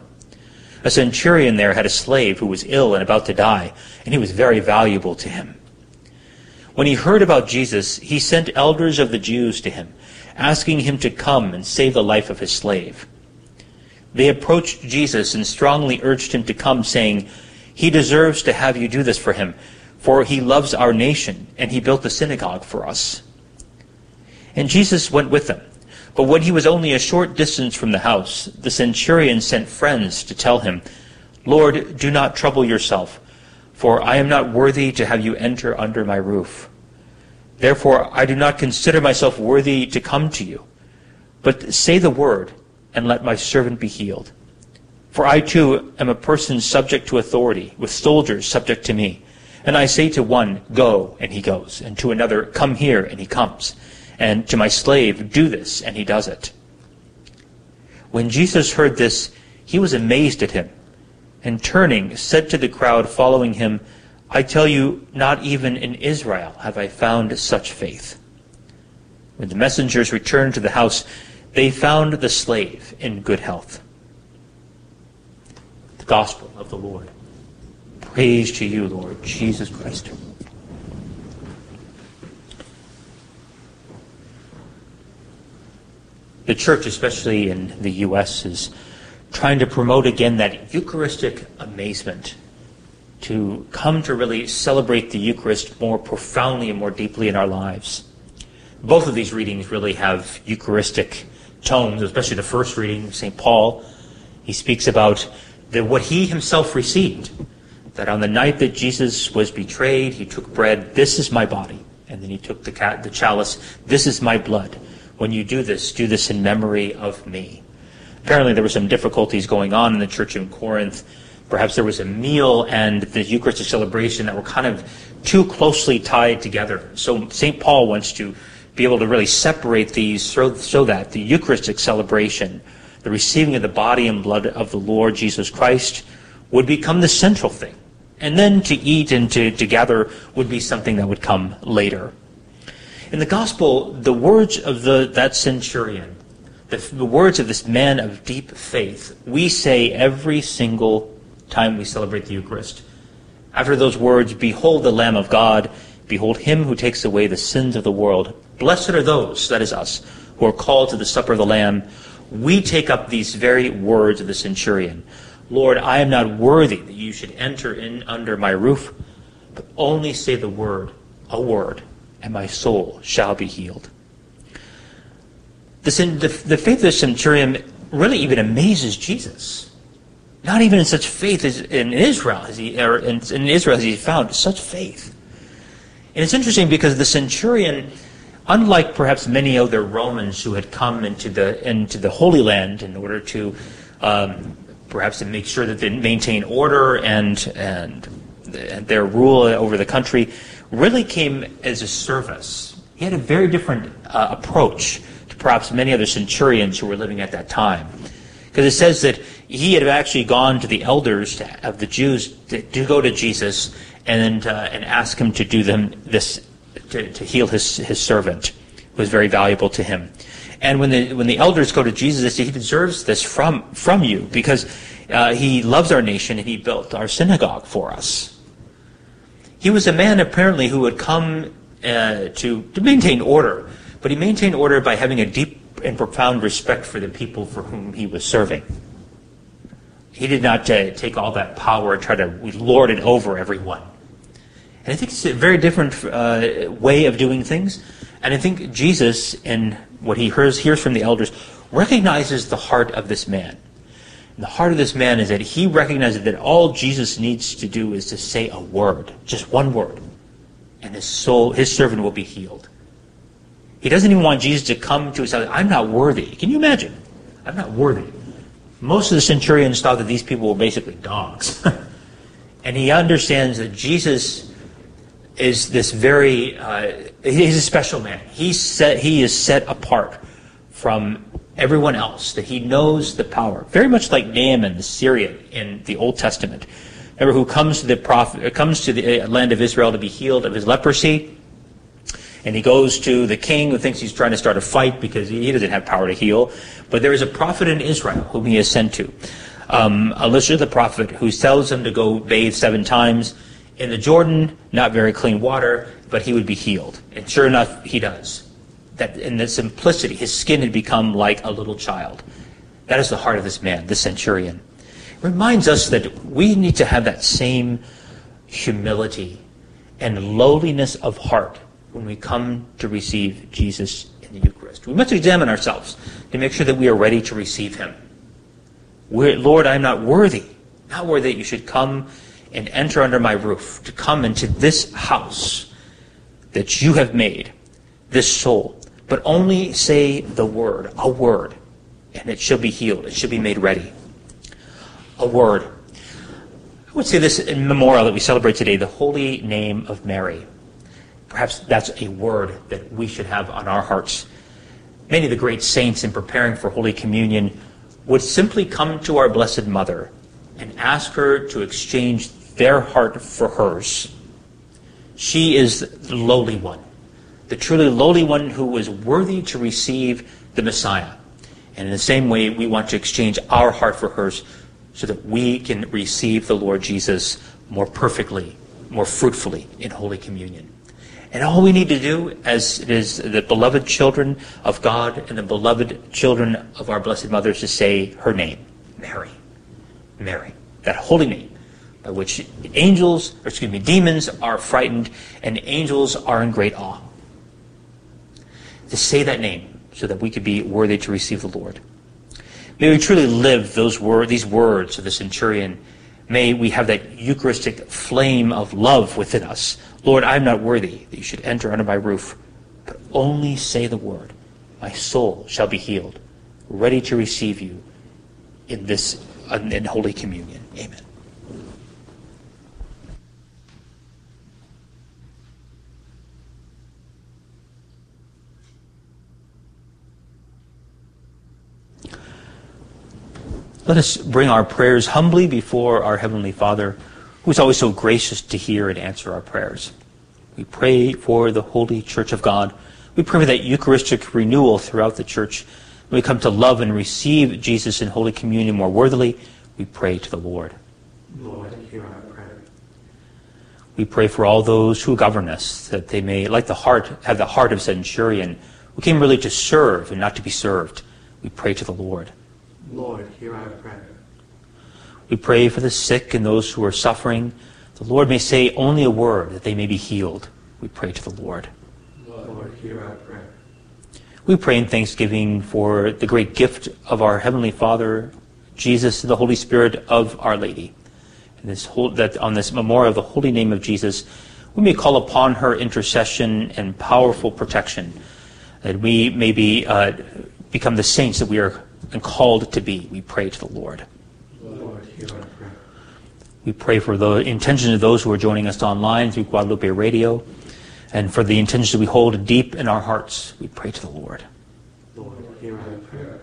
A centurion there had a slave who was ill and about to die, and he was very valuable to him. When he heard about Jesus, he sent elders of the Jews to him, asking him to come and save the life of his slave. They approached Jesus and strongly urged him to come, saying, "He deserves to have you do this for him, for he loves our nation, and he built the synagogue for us." And Jesus went with them. But when he was only a short distance from the house, the centurion sent friends to tell him, "Lord, do not trouble yourself, for I am not worthy to have you enter under my roof. Therefore I do not consider myself worthy to come to you, but say the word, and let my servant be healed. For I too am a person subject to authority, with soldiers subject to me. And I say to one, 'Go,' and he goes, and to another, 'Come here,' and he comes. And to my slave, 'Do this,' and he does it." When Jesus heard this, he was amazed at him, and turning, said to the crowd following him, "I tell you, not even in Israel have I found such faith." When the messengers returned to the house, they found the slave in good health. The Gospel of the Lord. Praise to you, Lord Jesus Christ. The church, especially in the U S, is trying to promote again that Eucharistic amazement, to come to really celebrate the Eucharist more profoundly and more deeply in our lives. Both of these readings really have Eucharistic tones, especially the first reading, Saint Paul. He speaks about the, what he himself received, that on the night that Jesus was betrayed, he took bread, "This is my body," and then he took the, cat, the chalice, "This is my blood. When you do this, do this in memory of me." Apparently there were some difficulties going on in the church in Corinth. Perhaps there was a meal and the Eucharistic celebration that were kind of too closely tied together. So Saint Paul wants to be able to really separate these so, so that the Eucharistic celebration, the receiving of the body and blood of the Lord Jesus Christ, would become the central thing. And then to eat and to, to gather would be something that would come later. In the Gospel, the words of the, that centurion, the, the words of this man of deep faith, we say every single time we celebrate the Eucharist. After those words, "Behold the Lamb of God, behold him who takes away the sins of the world. Blessed are those," that is us, "who are called to the supper of the Lamb," we take up these very words of the centurion. "Lord, I am not worthy that you should enter in under my roof, but only say the word, a word, and my soul shall be healed." The, the, the faith of the centurion really even amazes Jesus. Not even in such faith as in Israel has he, or in, in Israel has he found such faith. And it's interesting because the centurion, unlike perhaps many other Romans who had come into the into the Holy Land in order to um, perhaps to make sure that they maintain order and and their rule over the country, really came as a service. He had a very different uh, approach to perhaps many other centurions who were living at that time. Because it says that he had actually gone to the elders to, of the Jews to, to go to Jesus and uh, and ask him to do them this to, to heal his his servant, who was very valuable to him. And when the when the elders go to Jesus, they say, he deserves this from from you, because uh, he loves our nation and he built our synagogue for us. He was a man apparently who would come uh, to to maintain order, but he maintained order by having a deep and profound respect for the people for whom he was serving. He did not uh, take all that power and try to lord it over everyone. And I think it's a very different uh, way of doing things. And I think Jesus, in what he hears, hears from the elders, recognizes the heart of this man. And the heart of this man is that he recognizes that all Jesus needs to do is to say a word, just one word, and his soul, his servant will be healed. He doesn't even want Jesus to come to his house. I'm not worthy. Can you imagine? I'm not worthy. Most of the centurions thought that these people were basically dogs. And he understands that Jesus is this very, uh, he's a special man. He set, he is set apart from everyone else, that he knows the power. Very much like Naaman the Syrian in the Old Testament. Remember, who comes to the prophet, comes to the land of Israel to be healed of his leprosy. And he goes to the king, who thinks he's trying to start a fight because he doesn't have power to heal. But there is a prophet in Israel whom he is sent to, um, Elisha the prophet, who tells him to go bathe seven times in the Jordan, not very clean water, but he would be healed. And sure enough, he does. That in the simplicity, his skin had become like a little child. That is the heart of this man, this centurion. It reminds us that we need to have that same humility and lowliness of heart when we come to receive Jesus in the Eucharist. We must examine ourselves to make sure that we are ready to receive him. We're, Lord, I'm not worthy, not worthy that you should come and enter under my roof, to come into this house that you have made, this soul. But only say the word, a word, and it shall be healed. It shall be made ready. A word. I would say this in memorial that we celebrate today, the Holy Name of Mary. Perhaps that's a word that we should have on our hearts. Many of the great saints in preparing for Holy Communion would simply come to our Blessed Mother and ask her to exchange their heart for hers. She is the lowly one, the truly lowly one who was worthy to receive the Messiah. And in the same way, we want to exchange our heart for hers so that we can receive the Lord Jesus more perfectly, more fruitfully in Holy Communion. And all we need to do, as it is the beloved children of God and the beloved children of our Blessed Mother, is to say her name, Mary. Mary, that holy name by which angels, or excuse me, demons are frightened and angels are in great awe. To say that name so that we could be worthy to receive the Lord. May we truly live those word, these words of the centurion. May we have that Eucharistic flame of love within us. Lord, I am not worthy that you should enter under my roof, but only say the word. My soul shall be healed, ready to receive you in this in Holy Communion. Amen. Let us bring our prayers humbly before our Heavenly Father, who is always so gracious to hear and answer our prayers. We pray for the Holy Church of God. We pray for that Eucharistic renewal throughout the Church. When we come to love and receive Jesus in Holy Communion more worthily, we pray to the Lord. Lord, hear our prayer. We pray for all those who govern us, that they may, like the heart, have the heart of centurion, who came really to serve and not to be served. We pray to the Lord. Lord, hear our prayer. We pray for the sick and those who are suffering. The Lord may say only a word that they may be healed. We pray to the Lord. Lord, hear our prayer. We pray in thanksgiving for the great gift of our Heavenly Father, Jesus, the Holy Spirit of Our Lady. And this whole, that on this memorial of the Holy Name of Jesus, we may call upon her intercession and powerful protection, that we may be, uh, become the saints that we are and called to be. We pray to the Lord. Lord, hear our prayer. We pray for the intention of those who are joining us online through Guadalupe Radio, and for the intention we hold deep in our hearts. We pray to the Lord. Lord, hear our prayer.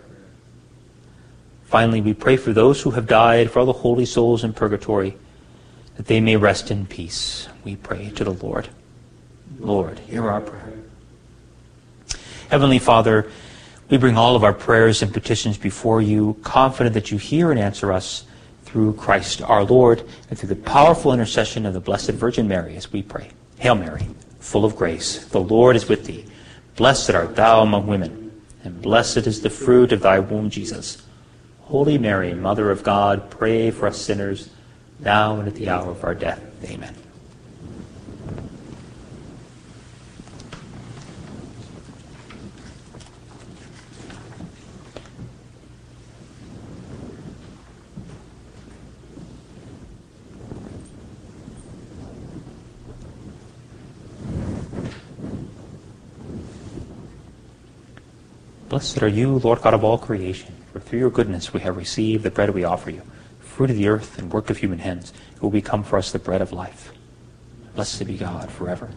Finally, we pray for those who have died, for all the holy souls in purgatory, that they may rest in peace, we pray to the Lord. Lord, hear our prayer. Heavenly Father, we bring all of our prayers and petitions before you, confident that you hear and answer us through Christ our Lord, and through the powerful intercession of the Blessed Virgin Mary, as we pray. Hail Mary, full of grace, the Lord is with thee. Blessed art thou among women, and blessed is the fruit of thy womb, Jesus. Holy Mary, Mother of God, pray for us sinners, now and at the hour of our death. Amen. Blessed are you, Lord God of all creation, for through your goodness we have received the bread we offer you, fruit of the earth and work of human hands, who will become for us the bread of life. Blessed be God forever.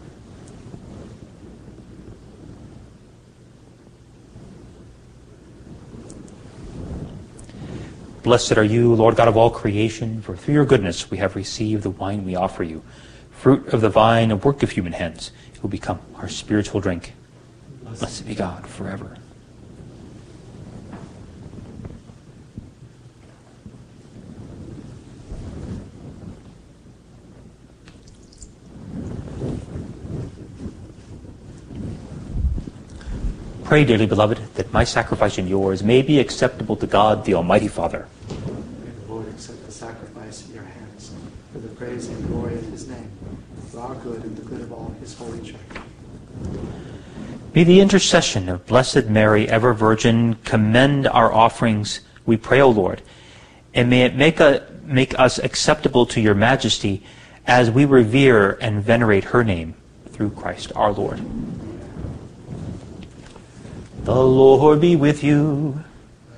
Blessed are you, Lord God of all creation, for through your goodness we have received the wine we offer you, fruit of the vine and work of human hands, who will become our spiritual drink. Blessed be God forever. Pray, dearly beloved, that my sacrifice and yours may be acceptable to God, the Almighty Father. May the Lord accept the sacrifice at your hands for the praise and glory of his name, for our good and the good of all his holy church. May the intercession of Blessed Mary, ever Virgin, commend our offerings, we pray, O Lord, and may it make, a, make us acceptable to your majesty as we revere and venerate her name, through Christ our Lord. The Lord be with you.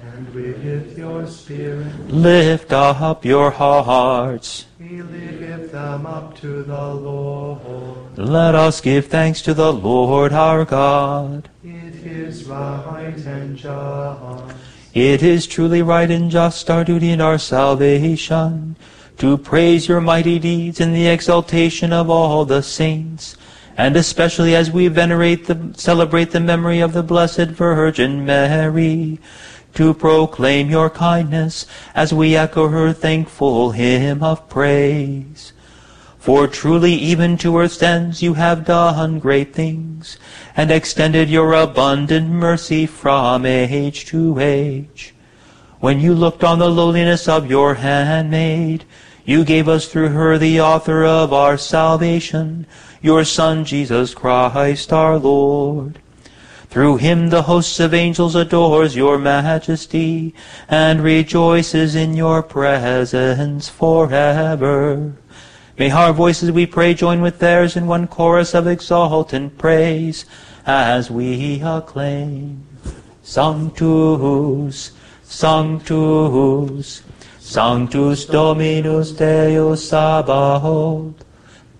And with your spirit. Lift up your hearts. We lift them up to the Lord. Let us give thanks to the Lord our God. It is right and just. It is truly right and just, our duty and our salvation, to praise your mighty deeds in the exaltation of all the saints, and especially as we venerate the, celebrate the memory of the Blessed Virgin Mary, to proclaim your kindness as we echo her thankful hymn of praise. For truly even to earth's ends you have done great things, and extended your abundant mercy from age to age. When you looked on the lowliness of your handmaid, you gave us through her the author of our salvation, your Son, Jesus Christ, our Lord. Through him the hosts of angels adores your majesty, and rejoices in your presence forever. May our voices, we pray, join with theirs in one chorus of exultant praise, as we acclaim. Sanctus, Sanctus, Sanctus Dominus Deus Sabaoth,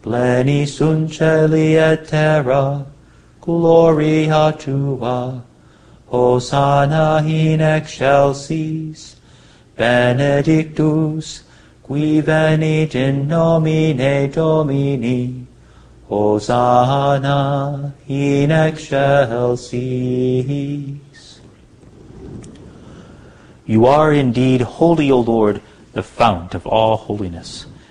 pleni sunt celi et terra, gloria tua, Hosanna in excelsis, benedictus, qui venit in nomine Domini, Hosanna in excelsis. You are indeed holy, O Lord, the fount of all holiness.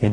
In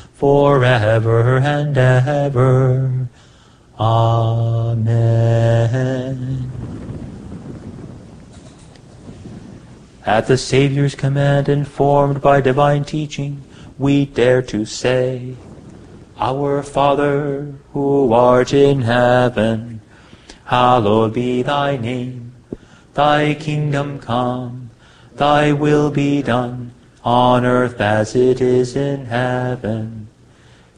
forever and ever. Amen. At the Savior's command, informed by divine teaching, we dare to say, Our Father, who art in heaven, hallowed be thy name. Thy kingdom come, thy will be done, on earth as it is in heaven.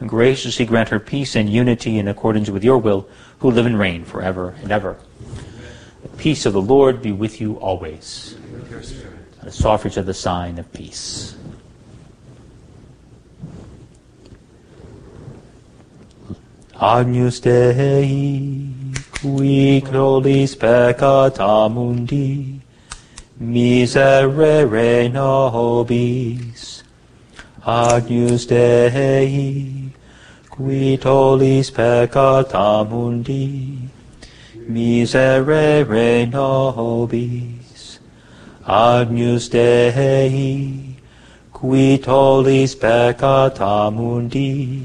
and graciously grant her peace and unity in accordance with your will, who live and reign forever and ever. The peace of the Lord be with you always. With your spirit. The suffrage of the sign of peace. Agnus Dei, qui clolis peccata mundi, miserere nobis. Agnus Dei, qui tollis peccata mundi, miserere nobis. Agnus Dei, qui tollis peccata mundi,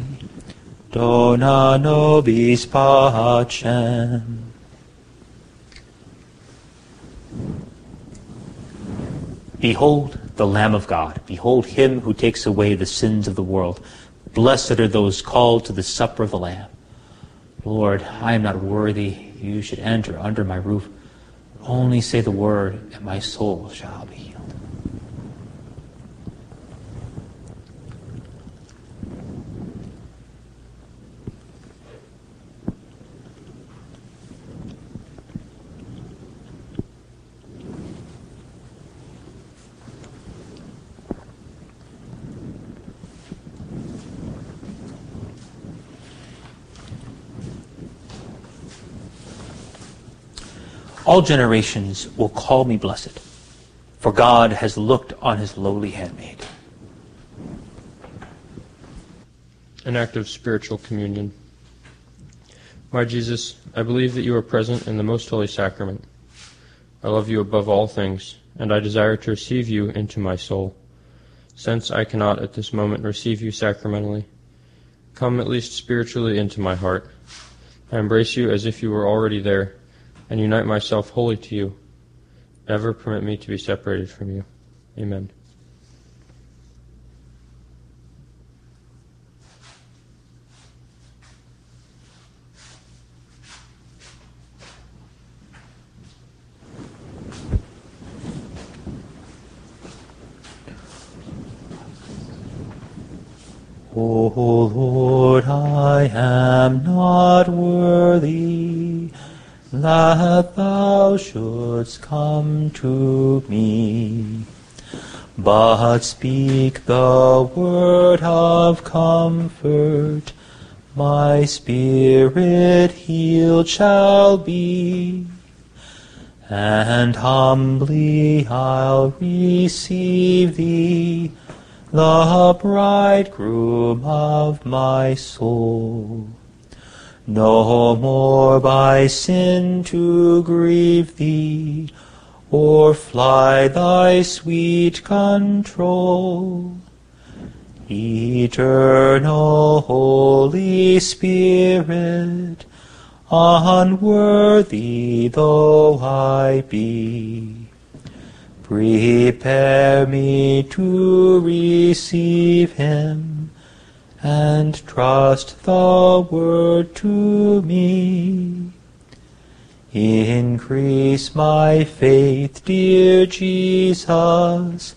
dona nobis pacem. Behold the Lamb of God. Behold him who takes away the sins of the world. Blessed are those called to the supper of the Lamb. Lord, I am not worthy you should enter under my roof. Only say the word, and my soul shall be healed. All generations will call me blessed, for God has looked on his lowly handmaid. an act of spiritual communion. My Jesus, I believe that you are present in the Most Holy Sacrament. I love you above all things, and I desire to receive you into my soul. Since I cannot at this moment receive you sacramentally, come at least spiritually into my heart. I embrace you as if you were already there, and unite myself wholly to you. Never permit me to be separated from you. Amen. O Lord, I am not worthy that thou shouldst come to me, but speak the word of comfort, my spirit healed shall be, and humbly I'll receive thee, the bridegroom of my soul. No more by sin to grieve thee, or fly thy sweet control. Eternal Holy Spirit, unworthy though I be, prepare me to receive him, and trust the word to me. Increase my faith, dear Jesus,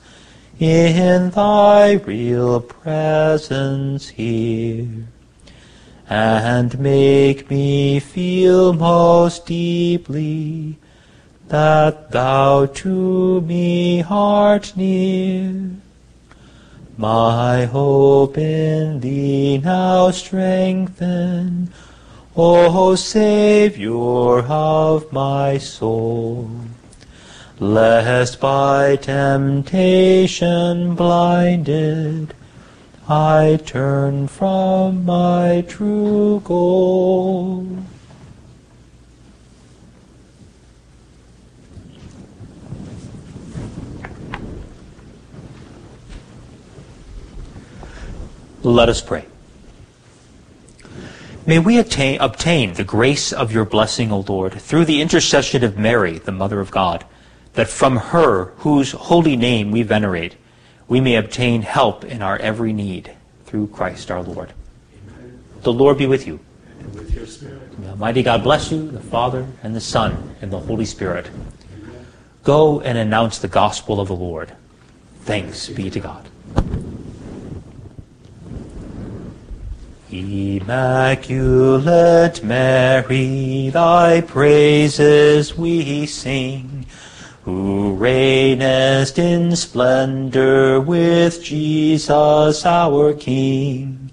in thy real presence here, and make me feel most deeply that thou to me art near. My hope in thee now strengthen, O Saviour of my soul, lest by temptation blinded I turn from my true goal. Let us pray. May we attain, obtain the grace of your blessing, O Lord, through the intercession of Mary, the Mother of God, that from her, whose holy name we venerate, we may obtain help in our every need, through Christ our Lord. Amen. The Lord be with you. And with your spirit. May Almighty God bless you, the Father, and the Son, and the Holy Spirit. Amen. Go and announce the gospel of the Lord. Thanks be to God. Immaculate Mary, thy praises we sing, who reignest in splendor with Jesus our King.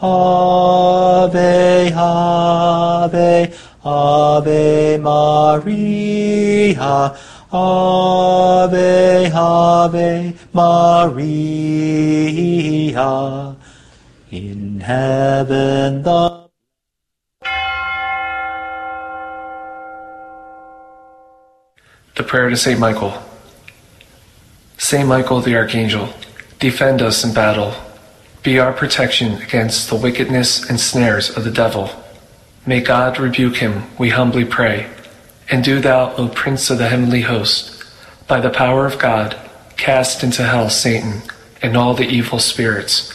Ave, Ave, Ave Maria, Ave, Ave Maria. In heaven the The prayer to Saint Michael. Saint Michael the Archangel, defend us in battle. Be our protection against the wickedness and snares of the devil. May God rebuke him, we humbly pray. And do thou, O Prince of the heavenly host, by the power of God, cast into hell Satan and all the evil spirits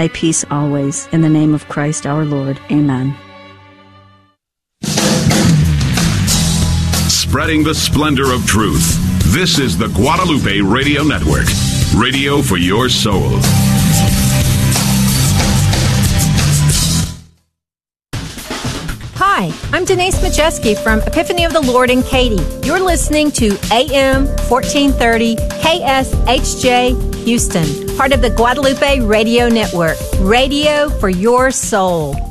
peace always. In the name of Christ our Lord. Amen. Spreading the splendor of truth. This is the Guadalupe Radio Network. Radio for your soul. Hi, I'm Denise Majeski from Epiphany of the Lord in Katy. You're listening to A M fourteen thirty K S H J Houston, part of the Guadalupe Radio Network. Radio for your soul.